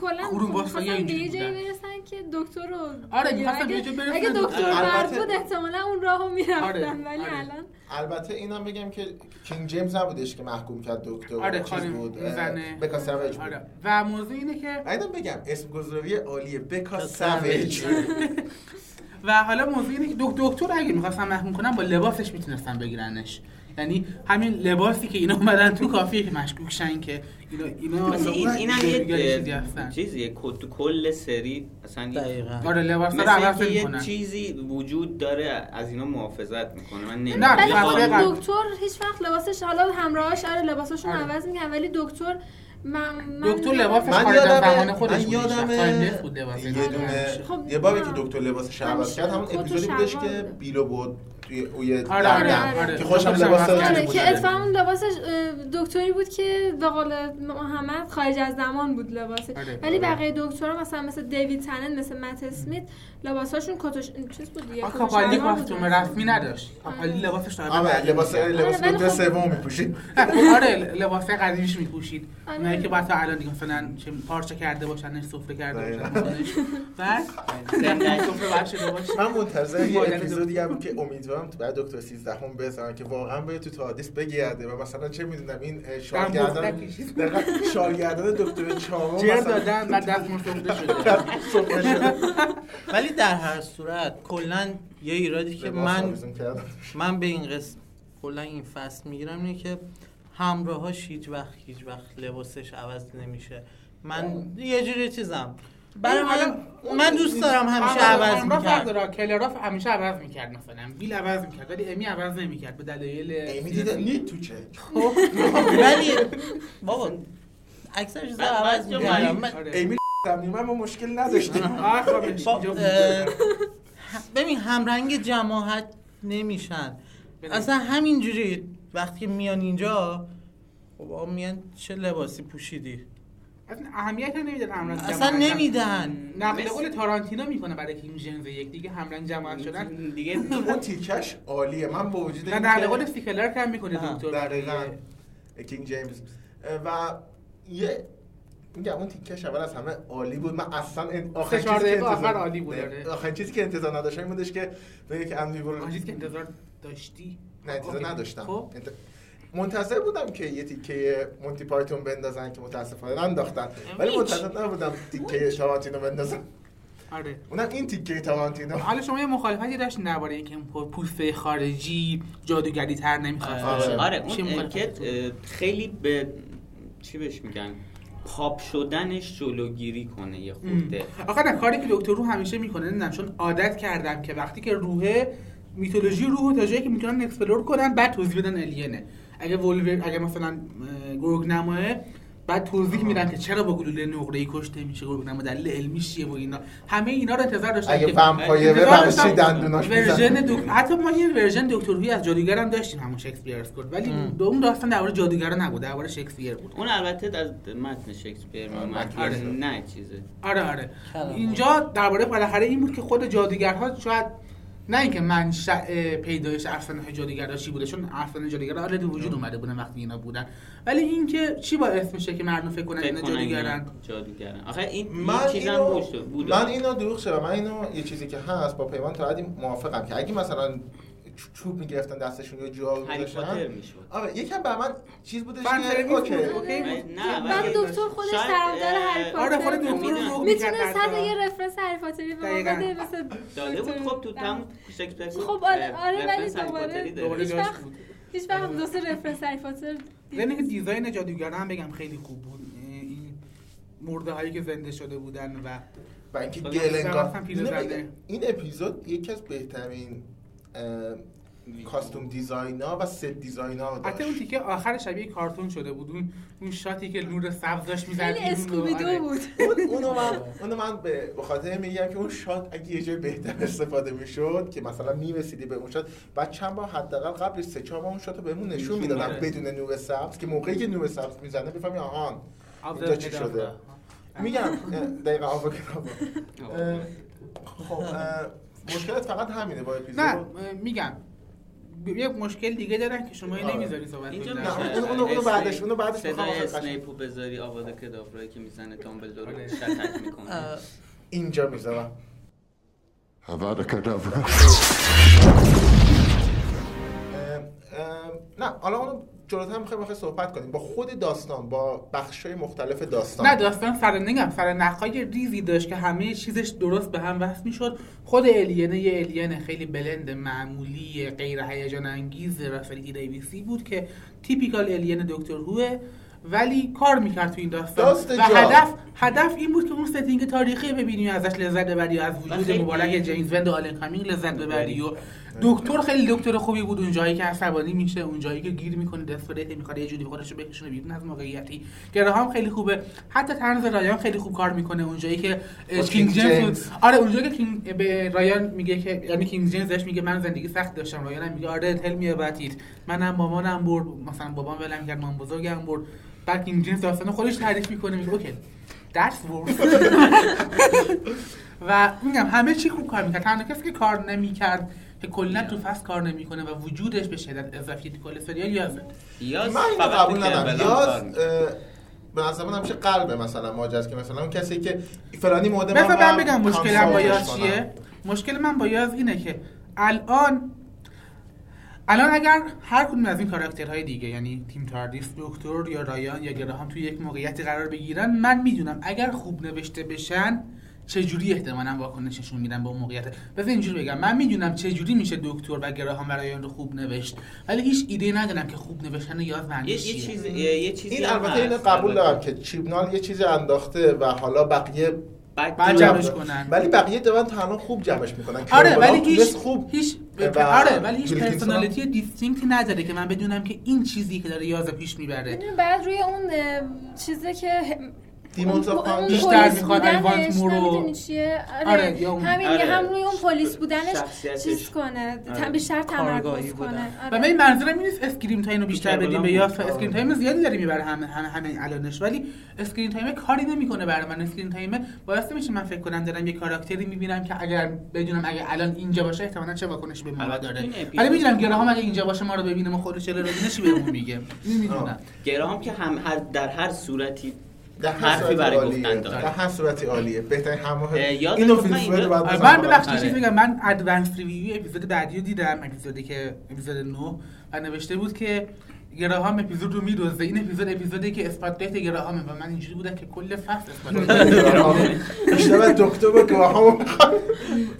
کلا مثلا یه جایی برسن که دکتر رو آره می‌خواستن یه جایی برسن، اگه دکتر مرد بود احتمالاً اون راهو می‌رفتن. ولی الان البته اینم بگم که کینگ جیمز نبودش که محکوم کرد دکتر، آره چیز بود بکا سویج. آره و موضوع اینه که بعدم بگم اسم گذاری عالیه، بکا سویج. و حالا موضوع اینه که دکتر اگه می‌خواستن محکوم کنن با لباسش میتونستن بگیرنش، یعنی همین لباسی که اینا اومدن تو کافیه که مشکوک شن که اینا اینا مثلا این اینا چیزی هستن، چیزیه کد کل سری اصلا دقیقاً. آره لباسا رو عوض می‌کنن، چیزی وجود داره از اینا محافظت می‌کنه. من نمی‌دونم دکتر هیچ وقت لباسش، حالا همراهاش آره لباساشون عوض می‌کنه، ولی دکتر من دکتر لباسش خارجان خودش من یادم یه باری که دکتر لباسش عوض کرد همون اپیزودی بودش که بیلو بود توی که خوشم لباس داشت که اتفاقا اون لباسش دکتری بود که به قول محمد خارج از زمان بود لباسش، ولی بقیه دکترها مثلا مثل دیوید تنن، مثل مت اسمیت لباساشون کتوش چیز بود دیگه، کاپالی کافتوم رسمی نداشت، کاپالی لباسش نداشت، لباس لباس دکتر سوم می‌پوشید، آره لباس قدیمیش می‌پوشید، اونایی که بعد تا الان دیگه مثلا چه پارچه کرده باشن، سفره کرده باشن، بعد زنده سفره باشه باشه. من منتظر یه اپیزودی هم که امیدوارم بعد دکتر سیزده هم بزنن که واقعا باید تو تادیس بگرده و مثلا چه میدونم این شالگردان شالگردان دکتر چاوان جر دادن و دست مرتبه شده. ولی در هر صورت کلن یه ایرادی که من من به این قسم کلن این فصل میگیرم اینه که همراهاش هیچ وقت هیچ وقت لباسش عوض نمیشه. من یه جوری چیزم برای من دوست دارم همیشه عوض می‌کرد. کلراف همیشه عوض می‌کرد، مثلا بیل عوض می‌کرد، ولی امی عوض نمی‌کرد به دلیل امی دیدن نی تو چه. ولی بابا اکثر چیزا عوض می‌کردم. امی من مشکل نداشتم. ببین همرنگ جماعت نمیشن. اصلا همینجوری وقتی میان اینجا بابا میان چه لباسی پوشیدی؟ اهمیت هم نمیدن همرنگ جماعت، اصلا نمیدن. نقل قول تارانتینو میکنه برای کینگ جیمز یک دیگه همرنگ جماعت شدن دیگه اون تیکش عالیه. من با وجود اینکه نقل قول سیکلر کم میکنه دکتر دقیقاً کینگ جیمز و یه میگم اون تیکش اول از همه عالی بود. من اصلا آخر چیزی که انتظار عالی بود، آخر چیزی که انتظار نداشتم این بودش که بگه که ام دیو چیزی که انتظار داشتی نه انتظار نداشتم. منتظر بودم که یه تیکه مونتی پایتون بندازن که متاسفانه انداختن، ولی منتظر نبودم تیکه تارانتینو بندازن. آره اونم این تیکه تارانتینو. حالا شما یه مخالفتی داشتین درباره اینکه پوسته خارجی جادوگری تر نمیخواد. آره, آره. اون که خیلی به چی بهش میگن پاپ شدنش جلوگیری کنه یه خورده. آخه نه کاری که دکتر رو همیشه میکنه نمیدونم چون عادت کردم که وقتی که روحه میتولوژی روحو تا جایی که میتونن اکسپلور کنن بعد توضیح بدن الینه. اگه ولور اگه مثلا گورگنماه بعد توضیح میدن که چرا با گلوله نقره‌ای کشته میشه گورگنماه، دلیل علمی چیه و اینا. همه اینا رو انتظار داشتن اگه ومپایر ببخشید دندوناش ورژن دکتر، حتی ما یه ورژن دکتر هوی از جادوگر هم داشتیم همون شکسپیر اسکورد، ولی اون داستان درباره جادوگرا نبود، درباره شکسپیر بود. اون البته از متن شکسپیر آره نه چیزه. آره آره اینجا درباره بالاخره این بود که خود جادوگرها شاید نه اینکه منشأ پیدایش افسانه جادوگراشی بوده، چون افسانه جادوگرا آلت وجود اومده بودن وقتی اینا بودن، ولی اینکه چی باعث میشه که مردم فکر کنن اینا جادوگرن جادوگرن آخه این چیزام بود. من اینو دروغ شده، من اینو یه چیزی که هست با پیمان تا حدی موافقم که اگه مثلا چوب میگرفتن دستشون یا جواب می‌داشتن هری میشد. آره یکم برای من چیز بودش که اوکی اوکی نه ولی دکتر خودش طرفدار هری پاتر. آره خود دکتر رو میتونه صد یه رفرنس هری پاتر بده مثلا داده بود. خب تو تام شکسپیر خب آره ولی دوباره دوباره هیچ وقت دو سه رفرنس هری پاتر یعنی دیزاین جادوگرا هم بگم خیلی خوب بود. این مرده هایی که زنده شده بودن و و اینکه گلنگا این اپیزود یکی از بهترین کاستوم دیزاینا و ست دیزاینا رو داشت. حتی اون تیکه آخر شبیه کارتون شده بود، اون اون شاتی که نور سبز داشت می‌زد خیلی اسکوبیدو بود. اونو من اونو من به خاطر میگم که اون شات اگه یه جای بهتر استفاده میشد که مثلا می‌رسیدی به اون شات بعد چند بار حداقل قبل سه چهار بار اون شاتو بهمون نشون میدادن بدون نور سبز که موقعی که نور سبز می‌زنه بفهمی آهان اینجا چی شده. میگم دقیقاً آوا کتابو. خب مشکلت فقط همینه با اپیزود. نه میگم یک مشکل دیگه دارن که شما این نمیذاری صحبت کنید. اونو اونو بعدش اونو بعدش میخوام اسنیپو بذاری آواز کدافرایی که میزنه تامبلدور رو شتک میکنه. اینجا میذارم آواز کدافر. نه حالا اونو جلوتر هم میخوایم صحبت کنیم با خود داستان با بخش‌های مختلف داستان. نه داستان فرنگم فرنخای ریزی داشت که همه چیزش درست به هم وصل میشد. خود الینه یه الینه خیلی بلند معمولی غیر هیجان انگیز رفیق دیویسی بود که تیپیکال الین دکتر هوه، ولی کار میکرد تو این داستان و هدف هدف این بود که اون ستینگ تاریخی ببینی و ازش لذت ببری و از وجود مبارک جیمز وند و آلن کامینگ لذت ببری و دکتر خیلی دکتر خوبی بود، اون جایی که عصبانی میشه، اون جایی که گیر میکنه، دسپریت میخواد یه جوری خودش رو بکشونه بیرون از موقعیتی. گراهام خیلی خوبه، حتی طرز رایان خیلی خوب کار میکنه. اون جایی که کینگ جیمز، آره اون جایی که کینگ به رایان میگه که یعنی کینگ جیمز داش میگه من زندگی سخت داشتم، رایانم میگه آره تل می باتیت، منم مامانم برد، مثلا بابام ولم کرد، مام بزرگم برد. بعد کینگ جیمز داستان خودش تعریف میکنه، میگه اوکی درس ورد. و میگم همه چی خوب کار میکرد، تنها کسی که کار نمیکرد که کلا تو فصل کار نمیکنه و وجودش به شدت اضافی کل سریال یازه. یاز من اینو قبول ندارم. یاز به نظرم همیشه قلبه مثلا ماجراست که مثلا اون کسی که فلانی مودم مثلا من بگم مشکلم با یاز چیه؟ مشکل من با یاز اینه که الان الان اگر هر کدوم از این کاراکترهای دیگه یعنی تیم تاردیس، دکتر یا رایان یا گراهام توی یک موقعیتی قرار بگیرن، من میدونم اگر خوب نوشته بشن چه جوری احتمالاً واکنششون میدن با اون موقعیت. بذار اینجوری بگم، من میدونم چه جوری میشه دکتر و گراهام برای اون رو خوب نوشت، ولی هیچ ایده ندارم که خوب نوشتن یاد معنی چیه. یه چیز یه چیز این البته اینو قبول دارم که چیبنال یه چیزی انداخته و حالا بقیه جمعش کنن، ولی بقیه دارن تنها خوب جمعش میکنن. آره ولی هیچ خوب هیچ آره ولی هیچ پرسونالیتی دیستینکت نداره که من بدونم که این چیزی که داره یازو پیش میبره. ببین بعد روی اون چیزی که دیمونتاپان بیشتر میخواد ایوانت مورو آره یا همین هم روی اون پلیس بودنش چیز کنه، بیشتر تمرکز کنه. و من منظورم اینه اسکرین تایم رو بیشتر بدیم به یاس. اسکرین تایم زیادی داره میبره همه همین الانش، ولی اسکرین تایم کاری نمیکنه برای من. اسکرین تایم واسه میشه من فکر کنم دارم یه کاراکتری میبینم که اگر بدونم اگه الان اینجا باشه احتمالاً چه واکنشی به ما داره، ولی میدونم گراهام اگه اینجا باشه ما رو ببینه ما خودش چه چیزی بهمون میگه. میدونم گراهام که هم در هر صورتی ده حرفی برای گفتن داره، در هر صورتی عالیه، بهترین همراه اینو فیلسوفه رو بعد. من ببخشید چیزی بگم، من ادوانس ریویو اپیزود بعدی رو دیدم، اپیزودی که اپیزود نه و نوشته بود که گراهام اپیزود رو میدوزه. این اپیزود اپیزودی که اثبات دیت گراهامه و من اینجوری بودم که کل فصل اثبات دیت گراهامه اشتباه دکتر گراهامو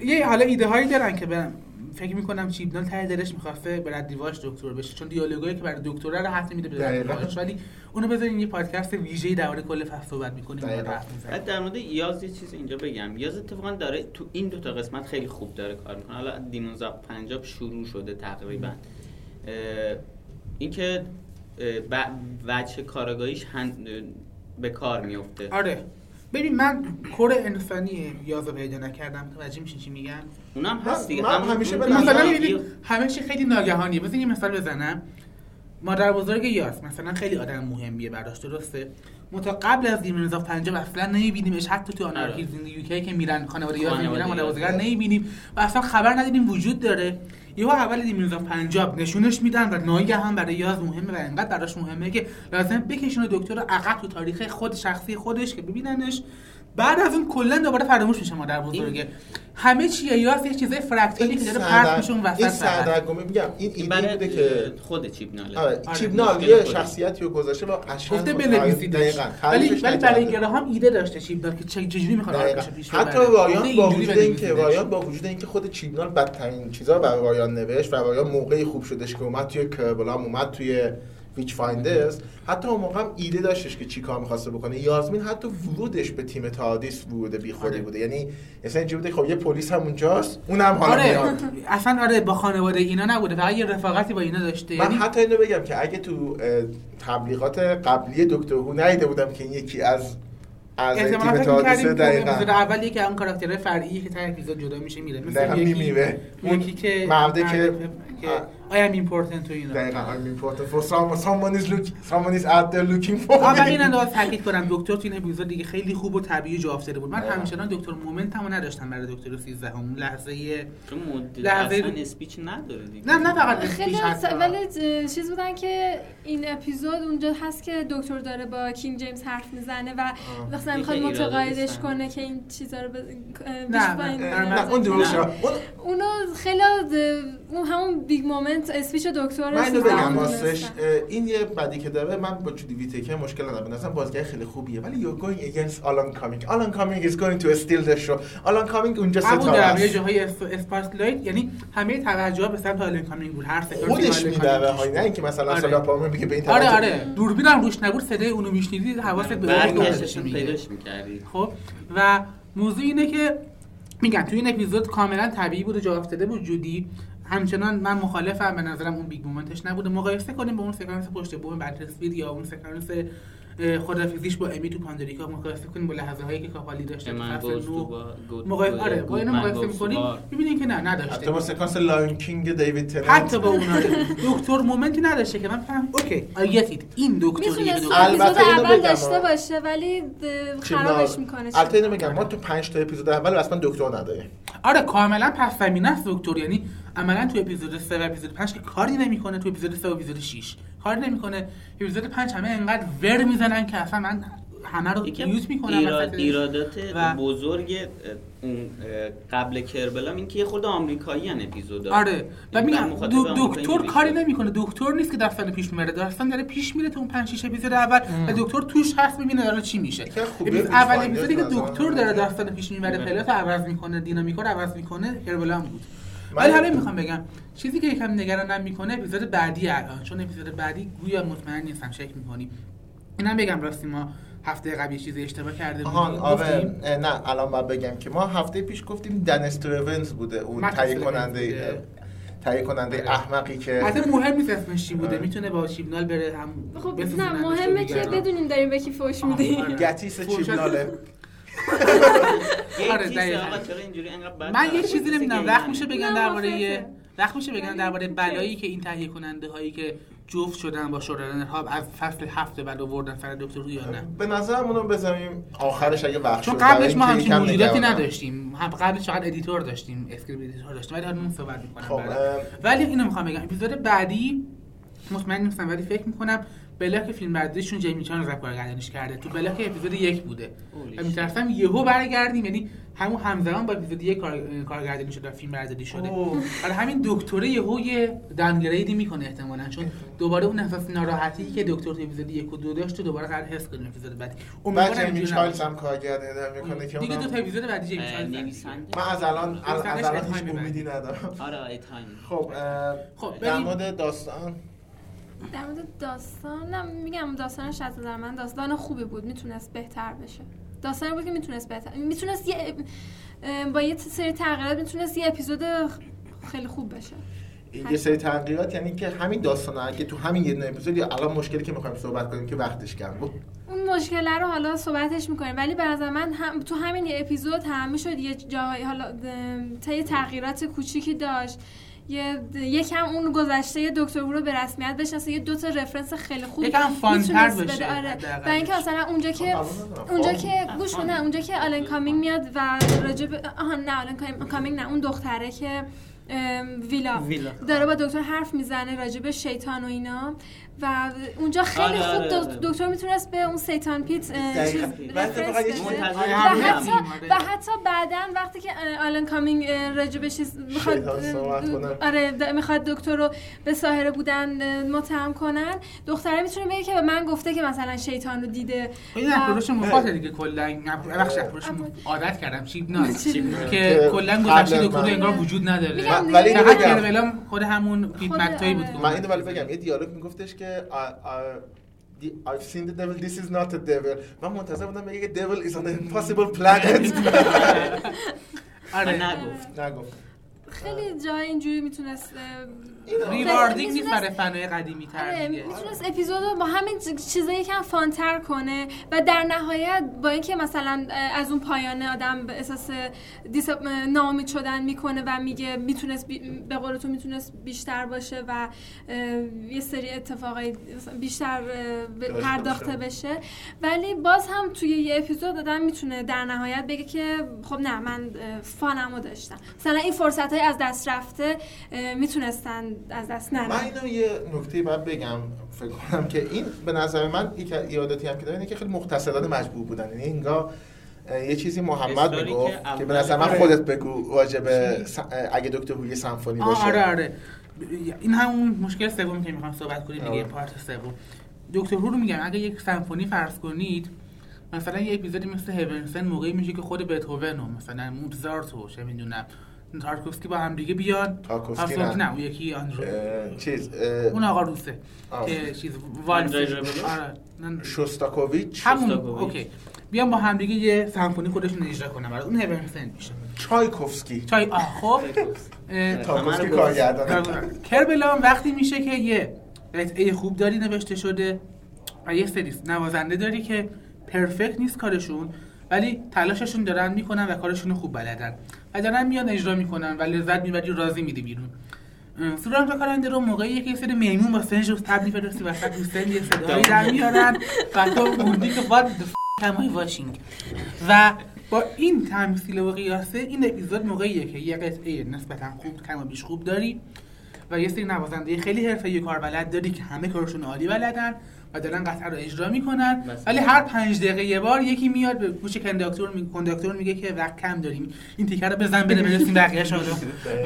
یه حالا ایده هایی دارن که برام فکر می‌کنم چیبنال ته دلش می‌خواسته برد دیواش دکتر بشه، چون دیالوگایی که برای دکتره رو حتی میده بده دیواش، ولی اونو بذارین یه پادکست ویژه‌ای درباره کل فصل صحبت می‌کنیم. بعد در مورد یاز یه چیز اینجا بگم، یاز اتفاقا داره تو این دو تا قسمت خیلی خوب داره کار می‌کنه. حالا دیمون زاب پنجاب شروع شده تقریبا، اینکه بچه کارگاهیش به کار می‌افته. آره ببین من کور انسانی یازو پیدا نکردم، متوجه میشین چی میگم؟ اونم هست دیگه. من همیشه به مثلا میبینید همه چی خیلی ناگهانیه. بزنین یه مثال بزنم. مادر بزرگ یاس مثلا خیلی آدم مهمیه براش، درسته؟ متا قبل از دیمونزا پنجاه اصلا نمیبینیمش، حتی تو آنارکی زندگی یوکی که میرن خانواده یاس میرن مادر بزرگ نمیبینیم و اصلا خبر ندیدیم وجود داره. یهو اول دیمونزا پنجاه نشونش میدن و ناگهان برای یاس مهمه و انقدر براش مهمه که لازم بکشونه دکتر عقب تو تاریخ خود شخصی خودش که ببیننش. بعد از اون کلا دوباره فراموش میشه مادر بزرگه. همه چی یاس یه چیزای فرکتالی که داره پرت میشون وسط. این سردرگمی میگم این ایده بوده که خود چیبنال چیبنال یه شخصیتی رو گذاشته با قشنگ دقیقاً، ولی ولی برای گراهام ایده داشته چیبنال که چه جوری میخواد آرکش پیش ببره. حتی رایان با وجود اینکه رایان با وجود اینکه خود چیبنال بدترین چیزا برای رایان نوشت و رایان موقعی خوب شدش که اومد توی کربلام، اومد توی ویچ فایندرز، حتی اون موقع هم ایده داشتش که چی کار می‌خواسته بکنه. یاسمین حتی ورودش به تیم تاردیس بوده بیخودی بوده، یعنی اصلا چه بوده، خب یه پلیس هم اونجاست اونم حالا آره. اصلا آره با خانواده اینا نبوده، فقط یه رفاقتی با اینا داشته. من یعنی... حتی اینو بگم که اگه تو تبلیغات قبلی دکتر هو ندیده بودم که یکی از از تیم تاردیس دقیقاً اول یکی اون کاراکترهای فرعی که تا اپیزود جدا میشه میره، مثلا یکی اون که مرده که I am important to you. دقیقاً I am important for someone. Someone is looking. Someone is out there looking for me. آقا این انداز تاکید کنم دکتر تو این اپیزود دیگه خیلی خوب و طبیعی جواب داده بود. من همچنان دکتر مومنتمو نداشتم برای دکتر سیزده همون لحظه چون لحظه اسپیچ نداره دیگه. نه نه فقط اسپیچ هست. ولی چیز بودن که این اپیزود اونجا هست که دکتر داره با کینگ جیمز حرف میزنه و مثلا میخواد متقاعدش کنه که این چیزا رو نه اون درست اونو خیلی همون بیگ مومنت اسپیچ دکتر من اینو بگم واسش این یه بدی که داره. من با جودی ویتکر مشکل ندارم، مثلا بازیگر خیلی خوبیه، ولی یو گوینگ اگینست آلان کامینگ آلان کامینگ از گوینگ تو استیل د شو. آلان کامینگ اونجا ستاره یه جاهای اسپاتلایت، یعنی همه توجه به سمت آلان کامینگ بود، هر سکانسی خودش میدوه های نه اینکه مثلا آره. سالا پامه میگه به این طرف آره آره دوربینم روش نبود، صدای اونو میشنیدید، حواست به اون پیداش میکردی. خب و موضوع اینه که میگم تو این اپیزود کاملا طبیعی بود و جواب داده بود. جودی همچنان من مخالفم، به نظرم اون بیگ مومنتش نبوده. مقایسه کنیم با اون سکانس پشت بوم برترسفید یا اون سکانس خدافیزیش با امی تو پاندوریکا، مقایسه کنیم با لحظه هایی که کاپالی داشته تو فصل نه مقایسه آره با اینا مقایسه می‌کنیم می‌بینین که نه نداشته. حتی با سکانس لایون کینگ دیوید ترنت حتی با اونها دکتر مومنتی نداشته که من فهم اوکی آیتید این دکتر یه دکتر البته اول داشته باشه ولی خرابش می‌کنه. البته اینو میگم ما تو پنج تا اپیزود اول اصلا دکتر نداره. آره کاملا پس زمینه است دکتر، یعنی عملاً تو اپیزود سه و اپیزود پنج که کاری نمی‌کنه، تو اپیزود سه و اپیزود شش کاری نمی‌کنه، اپیزود پنج همه انقدر ور می‌زنن که اصلا من همه رو یوز می‌کنم. ایراد ایرادات و... بزرگ اون قبل کربلا این که یه خورده آمریکاییان اپیزودا. آره و میگم دکتر کاری نمی‌کنه، دکتر نیست که داستان پیش می‌بره، داستان داره پیش میره تو اون پنج شش اپیزود اول و دکتر توش هست می‌بینه داره چی میشه. اول اپیزودی که دکتر داره داستان پیش می‌بره پلات عوض می‌کنه، دینامیکا رو عوض می‌کنه، کربلا بود. ولی حالا میخوام بگم چیزی که یکم نگرانم میکنه اپیزود بعدی الان، چون اپیزود بعدی گویا مطمئن نیستم شک میکنیم. اینم بگم راستی ما هفته قبلی چیز اشتباه کرده بودیم. آره نه الان من بگم که ما هفته پیش گفتیم دنیس ترونز بوده اون تهیه کننده تهیه کننده احمقی که البته مهم نیست اسمش چی بوده، میتونه با شیبنال بره هم. خب نه مهمه که بدونیم داریم به کی فحش میدیم. گتیس شیبناله. آره دقیقاً. من یه چیزی نمیدونم وقت میشه بگن درباره وقت میشه بگن درباره بلایی که این تهیه کننده هایی که جفت شدن با شورانرها از فصل هفت بعد آوردن سر دکتر رو یا نه؟ به نظرم اونو بزنیم آخرش اگه وقت شد. چون قبلش ما همچین موجوداتی نداشتیم. قبلش فقط ادیتور داشتیم، اسکریپت ادیتور داشتیم. ولی الان صحبت می‌کنم. ولی اینو می‌خوام بگم اپیزود بعدی مطمئن نیستم ولی فکر می‌کنم بلاک فیلم برداشتشون جیمی چان رو کارگردانیش کرده. تو بلاک اپیزود یک بوده و میترسم یهو برگردیم، یعنی همون همزمان با اپیزود یک کار... کارگردانی شده و فیلم برداری شده. برای همین دکتره یهو یه دانگریدی میکنه احتمالاً، چون دوباره اون احساس ناراحتی که دکتر تو اپیزود یک و دو داشت تو دوباره قرار حس کنه اپیزود بعد. امیدوارم جیمی چالز هم کارگردانی میکنه که دیگه دو تا اپیزود بعدی جیمی چالز. من از الان از الان هیچ امیدی ندارم. آره ای تایم. خب خب در مورد داستان در مورد داستانم میگم داستانش از نظر من داستان خوبی بود، میتونست بهتر بشه. داستانی بود که میتونست بهتر میتونست یه با یه سری تغییرات میتونست یه اپیزود خیلی خوب بشه. یه سری تغییرات یعنی که همین داستانا اگه تو همین یه اپیزود یا الان مشکلی که میخوایم صحبت کنیم که وقتش کم بود اون مشکل رو حالا صحبتش میکنیم، ولی به نظر من هم تو همین یه اپیزود هم میشد یه جاهای حالا تا تغییرات کوچیکی داشت یه یکم اون گذشته دکتر رو به رسمیت بشناسه، یه دو تا رفرنس خیلی خوب یکم فان‌تر بشه. و اینکه مثلا اونجا که اونجا که گوش نه اونجا که آلن کامینگ میاد و راجب آها نه آلن کامینگ نه اون دختره که ویلا داره با دکتر حرف میزنه راجب شیطان و اینا و اونجا خیلی خوب دکتر میتونست به اون سیتان پیت رفرنس و حتی بعداً وقتی که آلن کامینگ راجبش چیز میخواد آره میخواد دکتر رو به ساحره بودن متهم کنن، دختره میتونه بگه که من گفته که مثلا شیطان رو دیده. این اپروش مفاده دیگه کلا بخش اپروش عادت کردم چیپ ناز که کلا گذشته دکتر انگار وجود نداره. ولی بگم خود همون پیت مکتای بود من اینو ولی بگم یه دیالوگ میگفتش که I've seen the devil, this is not a devil. من منتظر بودم بگه که devil is on an impossible planet. آره نگفت نگفت خیلی جای اینجوری میتونست ریواردینگ نیست برای فنای قدیمی تر دیگه. میتونست اپیزودو با همین چیزا یکم فانتر کنه و در نهایت با اینکه مثلا از اون پایانه آدم به احساس ناامید شدن میکنه و میگه میتونست بی... به قول تو میتونست بیشتر باشه و یه سری اتفاقای بیشتر پرداخته بشه، ولی باز هم توی یه اپیزود آدم میتونه در نهایت بگه که خب نه من فانمو داشتم. مثلا این فرصتای از دست رفته میتونستن از دست نره. من اینو یه نکته بعد بگم فکر کنم که این به نظر من یک ایاداتی هم که داره اینه که خیلی مختصرانه مجبور بودن، یعنی اینجا یه چیزی محمد میگفت که, که به نظر من خودت بگو واجبه اگه دکتر هوی سمفونی باشه. آره آره این همون مشکل سومی که میخوام صحبت کنیم دیگه، پارت سوم دکتر هو رو میگم اگه یک سمفونی فرض کنید مثلا یه اپیزودی مثل هیونسن موقعی میشه که خود بتهوون مثلا موزارت و چه میدونم تارکوفسکی با هم دیگه بیان. تارکوفسکی نه. نه اون یکی آندروی اه... چیز اه... اون آقا روسه که چیز والفیش آره شوستاکوویچ همون اوکی بیان با هم دیگه یه سمفونی خودشون اجرا کنن. برای اون هبرنسن میشه چایکوفسکی چای آخو تارکوفسکی کارگردان کربلا وقتی میشه که یه قطعه خوب داری نوشته شده و یه سری نوازنده داری که پرفکت نیست کارشون ولی تلاششون دارن میکنن و کارشون خوب بلدن و دارن میان اجرا میکنن و لذت میبری راضی میدی بیرون. سورانگ کارنده رو موقعی که یه سری میمون با سنج رو تبلیغ فرستی وسط دوستن یه صدایی در میارن و تو موندی که what the f**k am I watching. و با این تمثیل و قیاسه این اپیزود موقعیه که یه قطعه نسبتا خوب کم و بیش خوب داری و یه سری نوازنده خیلی حرفه‌ای کار بلد داری که همه کارشون عالی بلدن و دارن قطعه رو اجرا میکنن ولی هر پنج دقیقه یه بار یکی میاد به گوش کنداکتور می... کنداکتور میگه که وقت کم داریم این تیکر رو بزن بره برسیم بقیه شو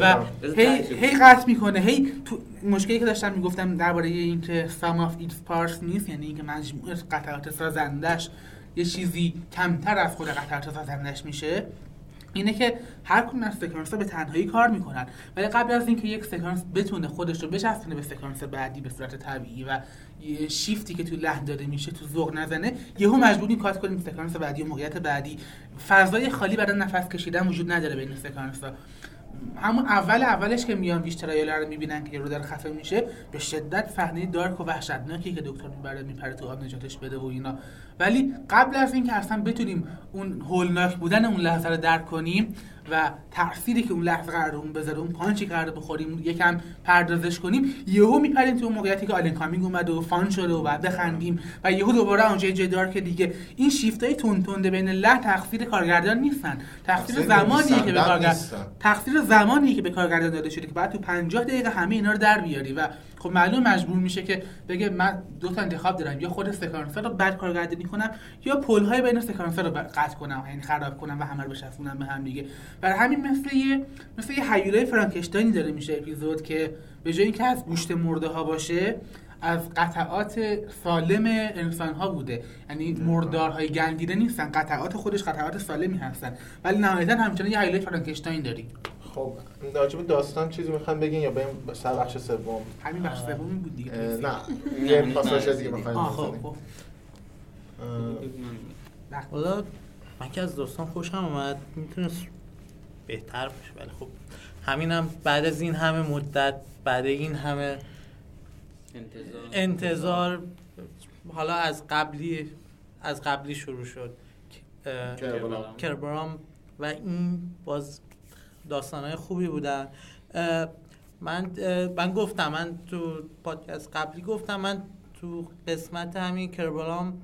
و هی هی قطع میکنه. هی تو... مشکلی که داشتم میگفتم درباره این که sum of its parts نیست، یعنی اینکه مجموع قطعات سازندش یه چیزی کمتر از خود قطعات سازندش میشه، اینه که هر کدوم از سکانس‌ها به تنهایی کار میکنن ولی قبل از اینکه یک سکانس بتونه خودش رو بچسبونه به سکانس بعدی به صورت طبیعی و شیفتی که تو لحن داده میشه تو ذوق نزنه یهو مجبوریم کات کنیم سکانس بعدی و موقعیت بعدی. فضای خالی برای نفس کشیدن وجود نداره بین سکانس‌ها. همون اول اولش که میان بیشتر ایالا رو میبینن که رو در خفه میشه به شدت صحنه دارک و وحشتناکی که دکتر میبره میپره تو آب نجاتش بده و اینا، ولی قبل از این که اصلا بتونیم اون هولناک بودن اون لحظه رو درک کنیم و تأثیری که اون لحظه قراره اون بذاره اون پانچی قراره بخوریم یکم پردازش کنیم یهو میپریم تو موقعیتی که آلن کامینگ اومد و فان شده و بعد بخندیم و یهو دوباره اونجا جای دارک دیگه. این شیفتای تون تنده بین لحن تقصیر کارگردان نیستن، تقصیر زمانیه که به کارگردان تقصیر زمانی که به کارگردان داده شده که بعد تو پنجاه دقیقه همه اینا رو در بیاری و خب معلوم مجبور میشه که بگه من دو تا انتخاب دارم، یا خود سکانس رو بعد کارگردانی کنم یا پل‌های بین سکانس رو قطع کنم، یعنی خراب کنم و همه رو بچسبونم به هم دیگه. برای همین مثل یه مثل یه هیولای فرانکشتاینی داره میشه اپیزود که به جای اینکه از گوشت مرده ها باشه از قطعات سالم انسان ها بوده، یعنی مردارهای گندیده نیستن، قطعات خودش قطعات سالمی هستن ولی نهایتا همچنان یه هیولای فرانکشتاین داریم. خب راجب داستان چیزی میخوام بگین یا بریم سر بخش سوم؟ همین بخش سوم بود دیگه. نه یه پاساژ دیگه میخوام بگم. والا من که از داستان خوشم اومد میتونست بهتر باشه ولی خب همینم بعد از این همه مدت بعد این همه انتظار انتظار حالا از قبلی از قبلی شروع شد کربرام و این باز داستان‌های خوبی بودن. من من گفتم من تو پادکست قبلی گفتم من تو قسمت همین کربلام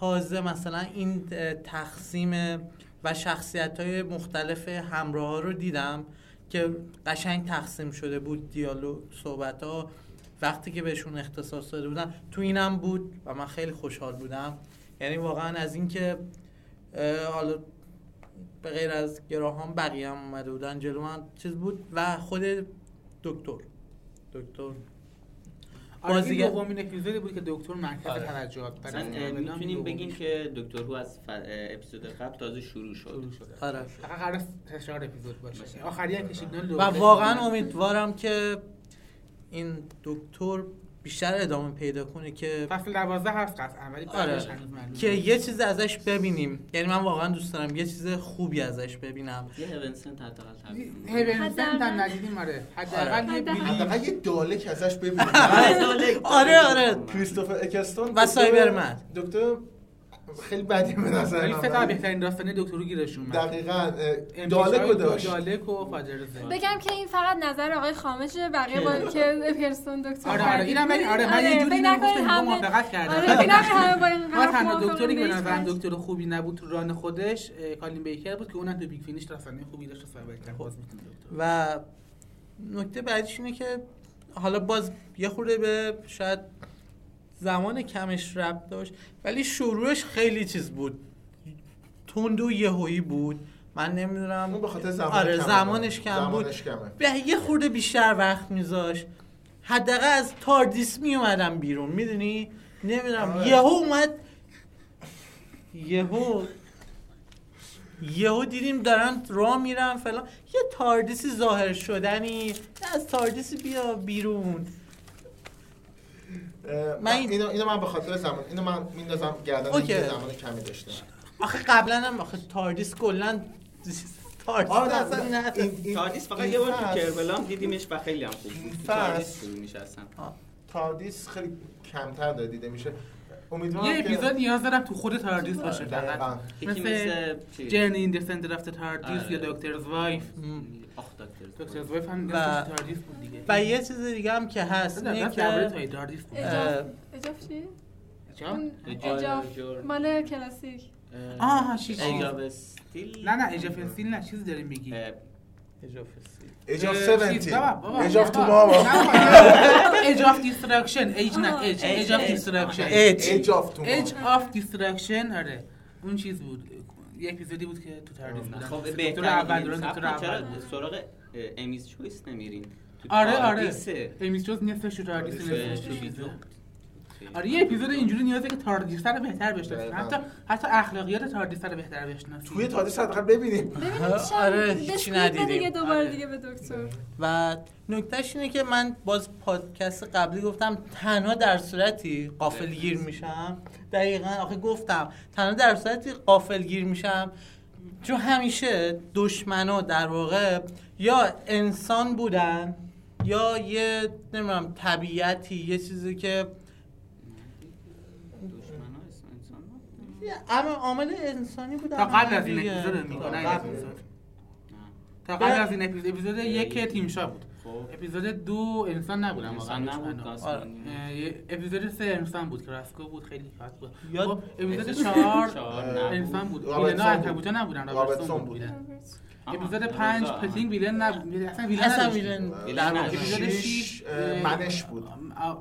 تازه مثلا این تقسیم و شخصیت‌های مختلف همراه‌ها رو دیدم که قشنگ تقسیم شده بود، دیالوگ صحبت‌ها وقتی که بهشون اختصاص داده بودن تو اینم بود و من خیلی خوشحال بودم. یعنی واقعا از اینکه حالا به غیر از گراهام بقیه هم اومده بودن جلو من چیز بود و خود دکتر دکتر بازی که دومین اپیزود بود که دکتر مرکز توجهات برای میتونیم بگیم که دکتر هو از اپیزود قبل تازه شروع شد شروع شد آره فقط قرار تکرار اپیزود باشه آخریا کشیدن و واقعا امیدوارم که این دکتر بیشتر ادامه پیدا کنه که فصل دوازده هست قطعا ولی بعدش هنوز معلومه که یه چیز ازش ببینیم. یعنی من واقعا دوست دارم یه چیز خوبی ازش ببینم. یه هیونسنت حداقل تبیین هیونسنت هم ندیدیم آره حداقل یه بیلی یه دالک ازش ببینیم. آره آره کریستوفر اکستون و سایبرمن دکتر خیلی بدی به نظر من. فقط بهترین داستان دکتر رو گیرش اومد. دقیقاً دالکو داشت. دالکو فاجرزه. بگم که این فقط نظر آقای خامشه بقیه با که اپرسون دکتر. آره آره اینم آره من یه جوری موافقت کردم. آره اینا همه با این قضیه. تنها دکتری که به نظرم دکتر خوبی نبود تو ران خودش کالین بیکر بود که اونم تو بیگ فینیش داستانای خوبی داشت و صحبت کرد. باز میتونه دکتر. و نکته بعدیش اینه که حالا باز یه خورده به شاید زمان کمش ربط داشت ولی شروعش خیلی چیز بود تند و یهویی بود. من نمیدونم زمان آره کم زمانش کم زمانش بود کمه. به یه خورده بیشتر وقت میذاش حداقل از تاردیس میومدم بیرون میدونی نمیدونم یهو اومد یهو یهو دیدیم دارن راه میرن فلان، یه تاردیسی ظاهر شدنی، از تاردیسی بیا بیرون. من اینو اینو من به خاطر زمان اینو من میندازم گردن اینکه زمان کمی داشتم. آخه قبلا هم آخه تاردیس کلا تاردیس اصلا نه، تاردیس فقط یه بار تو کربلام دیدیمش و خیلی هم خوب بود. تاردیس رو نشاستم. تاردیس خیلی کمتر داره دیده میشه. امیدوارم یه اپیزود نیاز دارم تو خود تاردیس باشه، فقط مثل جرنی این دسنت رفت تاردیس یا دکترز وایف. آخ دکتر دکتر وایف هم تاردیس بود دیگه. و یه چیز دیگه هم که هست اینه که تاردیس تاردیس بود. اجاف چی؟ اجاف مال کلاسیک. آها چی؟ اجاف استیل. نه نه اجاف استیل نه، چیز داریم میگی. اجاف استیل. اجاف سیونتی. اجاف تو ما با. اجاف دیستراکشن، اج نه اج. اجاف دیستراکشن. اجاف تو ما. اجاف دیستراکشن آره. اون چیز بود. یه اپیزودی بود که تو تاردیس بود. خب بهتر اول درون دکتر اول سراغ امیز چویس نمیرین. آره آره. امیز چویس نفش تو تاردیس نمیشه. آره یه اپیزود اینجوری نیازه که تاردیس رو بهتر بشناسید، حتی حتی اخلاقیات تاردیس رو بهتر بشناسید. توی تاردیس حداقل ببینیم. آره هیچ ندیدیم. دیگه دوباره دیگه به دکتر. و نکتهش اینه که من باز پادکست قبلی گفتم تنها در صورتی غافلگیر میشم. دقیقاً آخه گفتم تنها در صورتی غافلگیر میشم چون همیشه دشمنا در واقع یا انسان بودن یا یه نمیدونم طبیعتی، یه چیزی که اما عامل انسانی بود. تا قبل از این اپیزود میگن اپیزود تا قبل از این اپیزود اپیزود یک تیم شاه بود، اپیزود دو انسان نبود، واقعا نبود. اپیزود سه انسان بود که راسکو بود، خیلی خاص بود. اپیزود چهار انسان بود، اینا اتابوتا نبودن، رابرتسون بودن. اپیزود پنج پتینگ ویلن نبود، اصلا ویلن نبود. اپیزود شش منش بود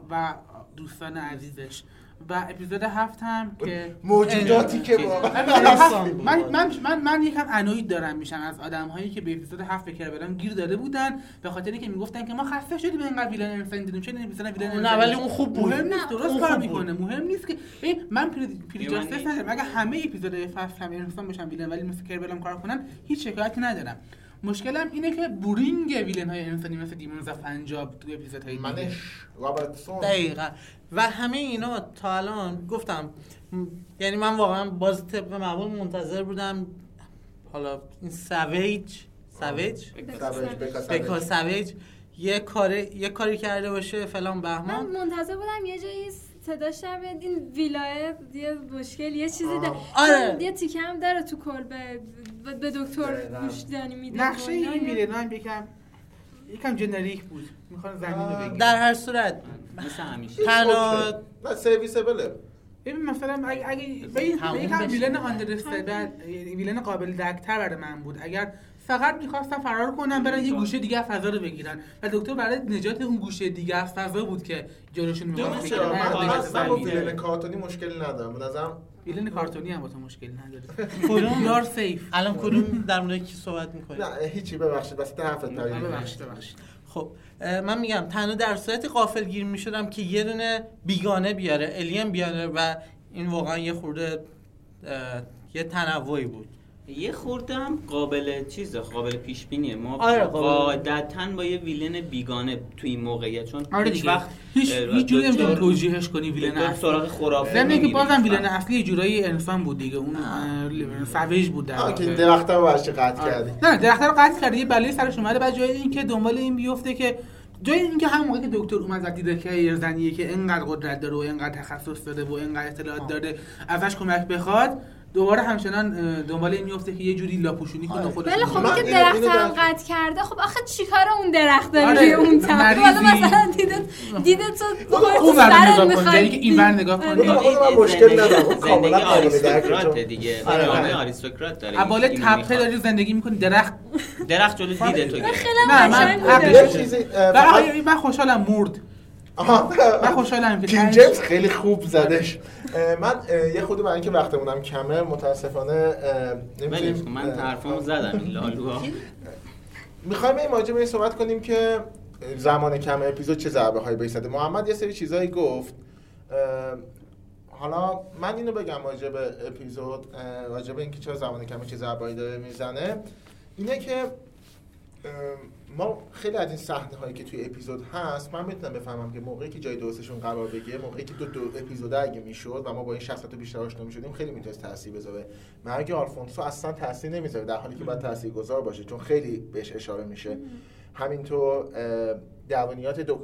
و دوستان عزیزش. و اپیزود هفت هم که موجوداتی که من من من من یکم انوید دارم میشم از آدم‌هایی که به اپیزود هفت فکر کردن گیر داده بودن، به خاطر اینکه میگفتن که ما خسته شدیم اینقدر ویلن انسان دیدیم، چه اپیزود ویلن. نه ولی اون خوب بود، مهم نیست درست کار میکنه، مهم نیست که من پری جاستس ندارم. اگه همه اپیزود فصل هم انسان باشن ویلن ولی مثل کربلام کار کنن هیچ شکایتی ندارم. مشکلم اینه که بورینگ ویلن های انسانی مثل دیمونز اف پنجاب تو اپیزود های منش رابرتسون دقیقاً و همه اینا تا الان گفتم، یعنی من واقعا باز طبق معمول منتظر بودم حالا این سویج سویج بکا سویج یه کاری یه کاری کرده باشه فلان بهمان. من منتظر بودم یه جایی صداش در بیاد، این ویلایت یه مشکل یه چیزی داره. آره. یه تیکه هم داره تو کلبه به دکتر گوشدانی میده. نقشه این میره نه یکم یکم جنریک بود. میخوان زمین رو بگیرن. در هر صورت مثل همیشه. تنها نه سرویسبله. ببین مثلا اگه اگه یکم ویلن آندرستد ویلن قابل درک‌تر برای من بود. اگر فقط می‌خواستن فرار کنن برن یه گوشه دیگه از فضا رو بگیرن و دکتر برای نجات اون گوشه دیگه از فضا بود که جلوشون می‌خواست بگیره. من اصلا با ویلن کارتونی مشکل ندارم. به نظرم ویلن کارتونی هم با تو مشکل نداره. کدوم یار سیف؟ الان کدوم در مورد کی صحبت می‌کنی؟ نه هیچی ببخشید بس طرفت دارید. ببخشید ببخشید. خب من میگم تنها در صورت غافلگیر می‌شدم که یه دونه بیگانه بیاره، الین بیاره و این واقعا یه خورده یه تنوعی بود. یه خورده هم قابل چیزه، قابل پیش بینیه. ما عادتاً با یه ویلن بیگانه تو این موقعیت چون آره هیچ وقت هیچ جوری نمی‌تونی توجیهش کنی ویلن اصلی سراغ خرافه. یعنی که بازم ویلن اصلی جورایی انسان بود دیگه، اون سویج بود در واقع. آره درخت‌ها رو ورش قطع کردی. نه درخت‌ها رو قطع کردی، یه بلایی سرش اومده، بعد جای این که دنبال این بیفته که جای اینکه همون موقع که دکتر اومد زد دیده که ایرزنیه که اینقدر قدرت داره و اینقدر تخصص داره و اینقدر اطلاعات داره، ازش کمک بخواد. دوباره همچنان دنبال این میفته که یه جوری لاپوشونی کنه خودش. ولی خب که درخت هم قطع کرده، خب آخه چیکار اون درخت داره که اون طرف والا مثلا دیدت دیدت تو اون ور نگاه کنی که این ور نگاه کنی اون مشکل نداره، کاملا قابل درکه دیگه. آره آریستوکرات داره عباله تپه داره زندگی میکنه، درخت درخت جلوی دیده تو. نه من یه چیزی واقعا من خوشحالم مرد. من خوشحالم که کینگ جیمز خیلی خوب زدش. من یه خودم برای اینکه وقتمونم کمه متاسفانه نمی‌تونم من حرفامو زدم این لالوها. می‌خوایم این ماجرا رو صحبت کنیم که زمان کمه اپیزود چه ضربه‌هایی بهش زده. محمد یه سری چیزایی گفت حالا من اینو بگم راجع به اپیزود، راجع به اینکه چرا زبان کمی چیز عبایی داره میزنه، اینه که ما خیلی از این صحنه هایی که توی اپیزود هست من میتونم بفهمم که موقعی که جای درستشون قرار بگیره، موقعی که دو, دو اپیزود اگه میشد و ما با این شخصیت بیشتر آشنا میشدیم خیلی میتونست تاثیر بذاره. مرگ آلفونسو اصلا تاثیر نمیذاره در حالی که باید تاثیرگذار باشه چون خیلی بهش اشاره میشه. همینطور درونیات دو...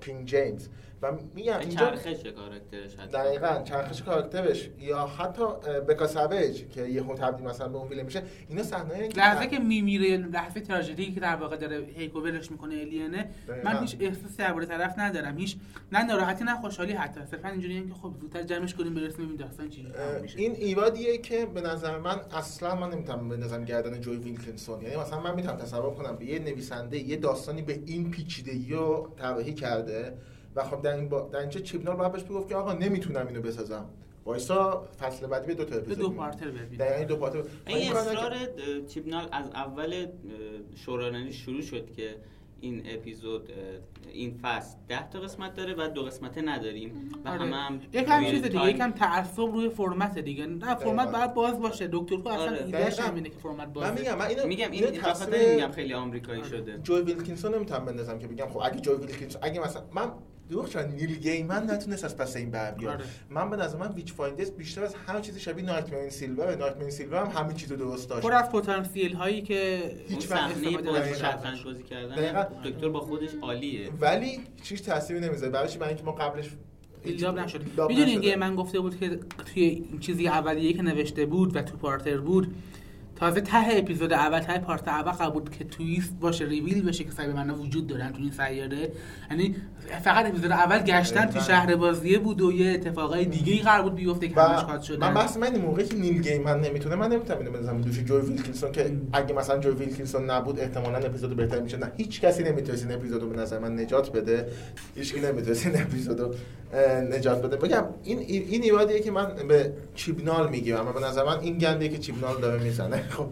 کینگ جیمز و میگم اینجا چرخش کاراکترش، دقیقاً چرخش کاراکترش یا حتی بکاسویج که یهو تبدیل مثلا به اون ویل میشه، اینا صحنه‌ای که لحظه که میمیره، لحظه تراژدی که در واقع داره هیکوبلش میکنه الینه، من هیچ احساسی درباره طرف ندارم، هیچ نه ناراحتی نه خوشحالی، حتی صرفا اینجوریه این که خب زودتر جمعش کنیم برسیم ببینیم داستان چی میشه. این ایرادیه که به نظر من اصلا من نمیتونم به نظر گردن جوی ویلکینسون، یعنی مثلا من میتونم تصور کنم به یه نویسنده یه داستانی به این پیچیدگی رو طراحی کرده و خب در این با... در اینجا چیپنال باید بهش بگفت که آقا نمیتونم اینو بسازم، وایسا فصل بعدی به دو تا اپیزود، دو پارتر ببین. دقیقاً دو پارتر. این اصرار چیپنال از اول شورانه شروع شد که این اپیزود این فصل ده تا قسمت داره و دو قسمته نداریم و همه هم یکم چیز دیگه، یکم تعصب روی فرمت دیگه، نه فرمت باید باز باشه. دکتر کو اصلا ایدهش همینه که فرمت باز. من میگم من اینو میگم این تصویر میگم خیلی آمریکایی شده. جوی ویلکینسون نمیتونم بندازم که بگم خب اگه جوی ویلکینسون اگه مثلا من دوخشان نیل گیمن نتونست از پس این بربیاد. من به نظر من ویچ فایندرز بیشتر از هر چیز شبیه نایتمن سیلور، نایتمن سیلور هم همین چیزو درست داشت. پر از پتانسیل هایی که هیچ فنی بازی شطرنج بازی کردن دکتر با خودش عالیه ولی چیز تأثیری نمیذاره. برایش من اینکه ما قبلش ایجاب نشد. میدونین که من گفته بود که توی چیزی اولیه که نوشته بود و تو پارتر بود، تازه ته اپیزود اول ته پارت اول قرار بود که تویست باشه، ریویل بشه که سایبرمن‌ها وجود دارن تو این سیاره. یعنی فقط اپیزود اول گشتن تو شهر بازیه بود و یه اتفاقای دیگه‌ای قرار بود بیفته که همش خاط شد. من بحث من موقعی که نیل گیمن نمیتونه، من نمیتونم اینو بذارم دوش جوی ویلکینسون که اگه مثلا جوی ویلکینسون نبود احتمالاً اپیزود بهتر میشد. نه هیچ کسی نمیتونه این اپیزودو به نظر من نجات بده. هیچ کی نمیتونه این اپیزودو نجات بده. بگم این این ایرادیه که من به چیپنال میگم، اما به نظر من این گندیه که چیپنال داره میزنه. خب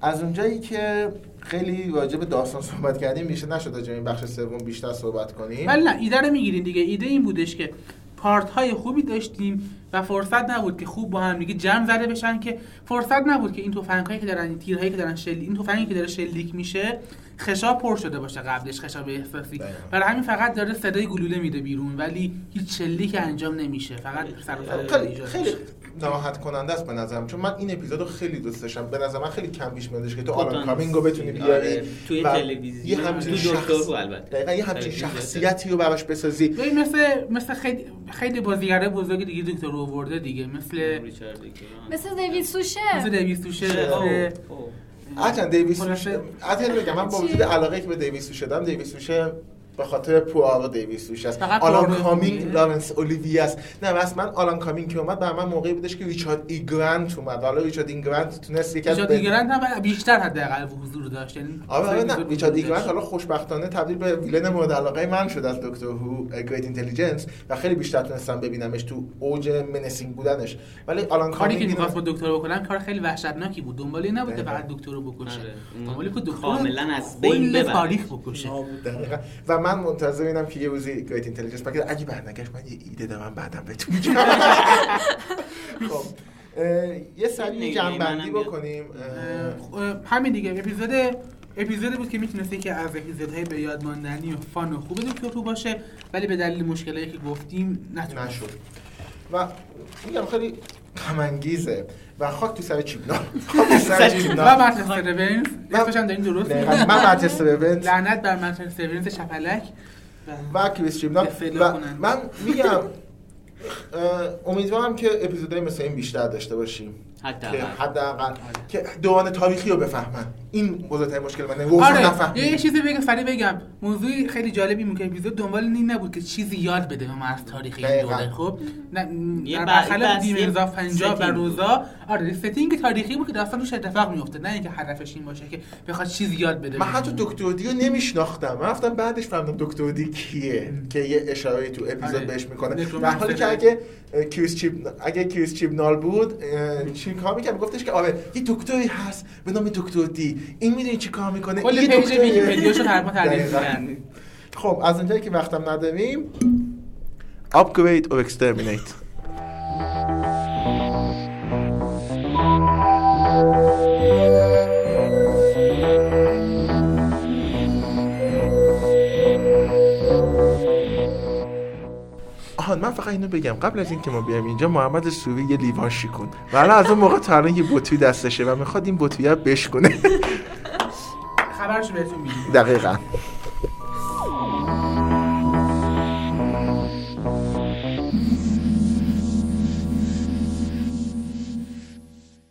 از اونجایی که خیلی راجع به داستان صحبت کردیم میشه نشد راجع به این بخش سوم بیشتر صحبت کنیم. ولی نه ایده رو میگیریم دیگه. ایده این بودش که پارت های خوبی داشتیم و فرصت نبود که خوب با هم دیگه جمع زده بشن، که فرصت نبود که این تفنگایی که دارن، این تیرهایی که دارن شلیک، این تفنگی که داره شلیک میشه خشاب پر شده باشه قبلش، خشاب احساسی. برای همین فقط داره صدای گلوله میده بیرون ولی هیچ شلیکی انجام نمیشه، فقط سر سر ایجاد میشه. ناراحت کننده است به نظرم، چون من این اپیزودو خیلی دوست داشتم. به نظر من خیلی کم پیش میادش که تو آلان کامینگ رو بتونی بیاری توی تلویزیون، یه همچین دکتر رو البته دقیقاً یه همچین شخصیتی رو براش بسازی. ببین مثل مثل خیلی خیلی بازیگره بزرگ دیگه دکتر رو آورده دیگه، مثل مثل دیوید سوشه مثل دیوید سوشه آخه دیوید سوشه آخه بگم من با وجود علاقه که به دیوید سوشه دارم، دیوید سوشه به خاطر پوآرو دیویس روش است. آلان کامینگ لارنس اولیویه است. نه واسه من آلان کامینگ که اومد برام موقعی بودش که ریچارد ایگرانت اومد. حالا ریچارد ایگرانت تونست یک از ریچارد ایگرانت هم بیشتر حداقل حضور داشت. یعنی آره نه ریچارد ایگرانت حالا خوشبختانه تبدیل به ویلن مورد علاقه من شد از دکتر هو گریت اینتلیجنس و خیلی بیشتر تونستم ببینمش تو اوج منسینگ بودنش. ولی آلان کامینگ می‌خواست با دکتر بکنم کار خیلی وحشتناکی بود. دنبال این نبود که فقط دکتر رو بکشه. دنبال اینکه دکتر کاملا از بین ببره. من منتظر اینم که یه روزی گریت اینتلیجنس پکیج اگه برنگشت من یه ایده دارم بعدم بهتون میگم. خب یه سری جنبندی بکنیم. همین دیگه اپیزود اپیزودی بود که میتونسته که از اپیزودهای به یاد ماندنی و فان و خوب دکتر تو باشه ولی به دلیل مشکلاتی که گفتیم نشد و میگم خیلی غم انگیزه و خاک تو سر چیپنال. خاک تو سر چیپنال. ما مانچستر ریونز نفهمیدم دارین درست میگم. ما مانچستر ریونز لعنت بر مانچستر ریونز شپلک و کریس چیپنال. من میگم امیدوارم که اپیزودهای مثل این بیشتر داشته باشیم. حداقل که دوران تاریخی رو بفهمن. این بزرگترین مشکل منه. آره. نفهم. یه چیزی بگم، سریع بگم. موضوعی خیلی جالبی بود که اپیزود دنبال این نبود که چیزی یاد بده به ما از تاریخ این دوره. خب در برخلاف دیمرزا پنجاه و روزا، آره ستینگ تاریخی بود که داستان روش اتفاق میفته، نه اینکه هدفش این باشه که بخواد چیزی یاد بده. من حتی دکتر دیو نمیشناختم. من رفتم بعدش فهمیدم دکتر دی کیه که یه اشاره تو اپیزود بهش میکنه. در حالی که اگه کریس چیپ اگه کریس چیپنال بود کار میکنه گفتش که آره یه دکتری هست به نام دکتر دی، این میدونی چی کار میکنه، این پیج ویکی‌پدیاشو هر ما تعریف کردن. خب از اونجایی که وقتم نداریم upgrade or exterminate فقط اینو بگم قبل از اینکه ما بیایم اینجا محمد سوری یه لیوان شیکون و الان از اون موقع تا الان یه بطری دستشه و میخواد این بطری رو بشکنه. خبرشو بهتون میدم. دقیقاً.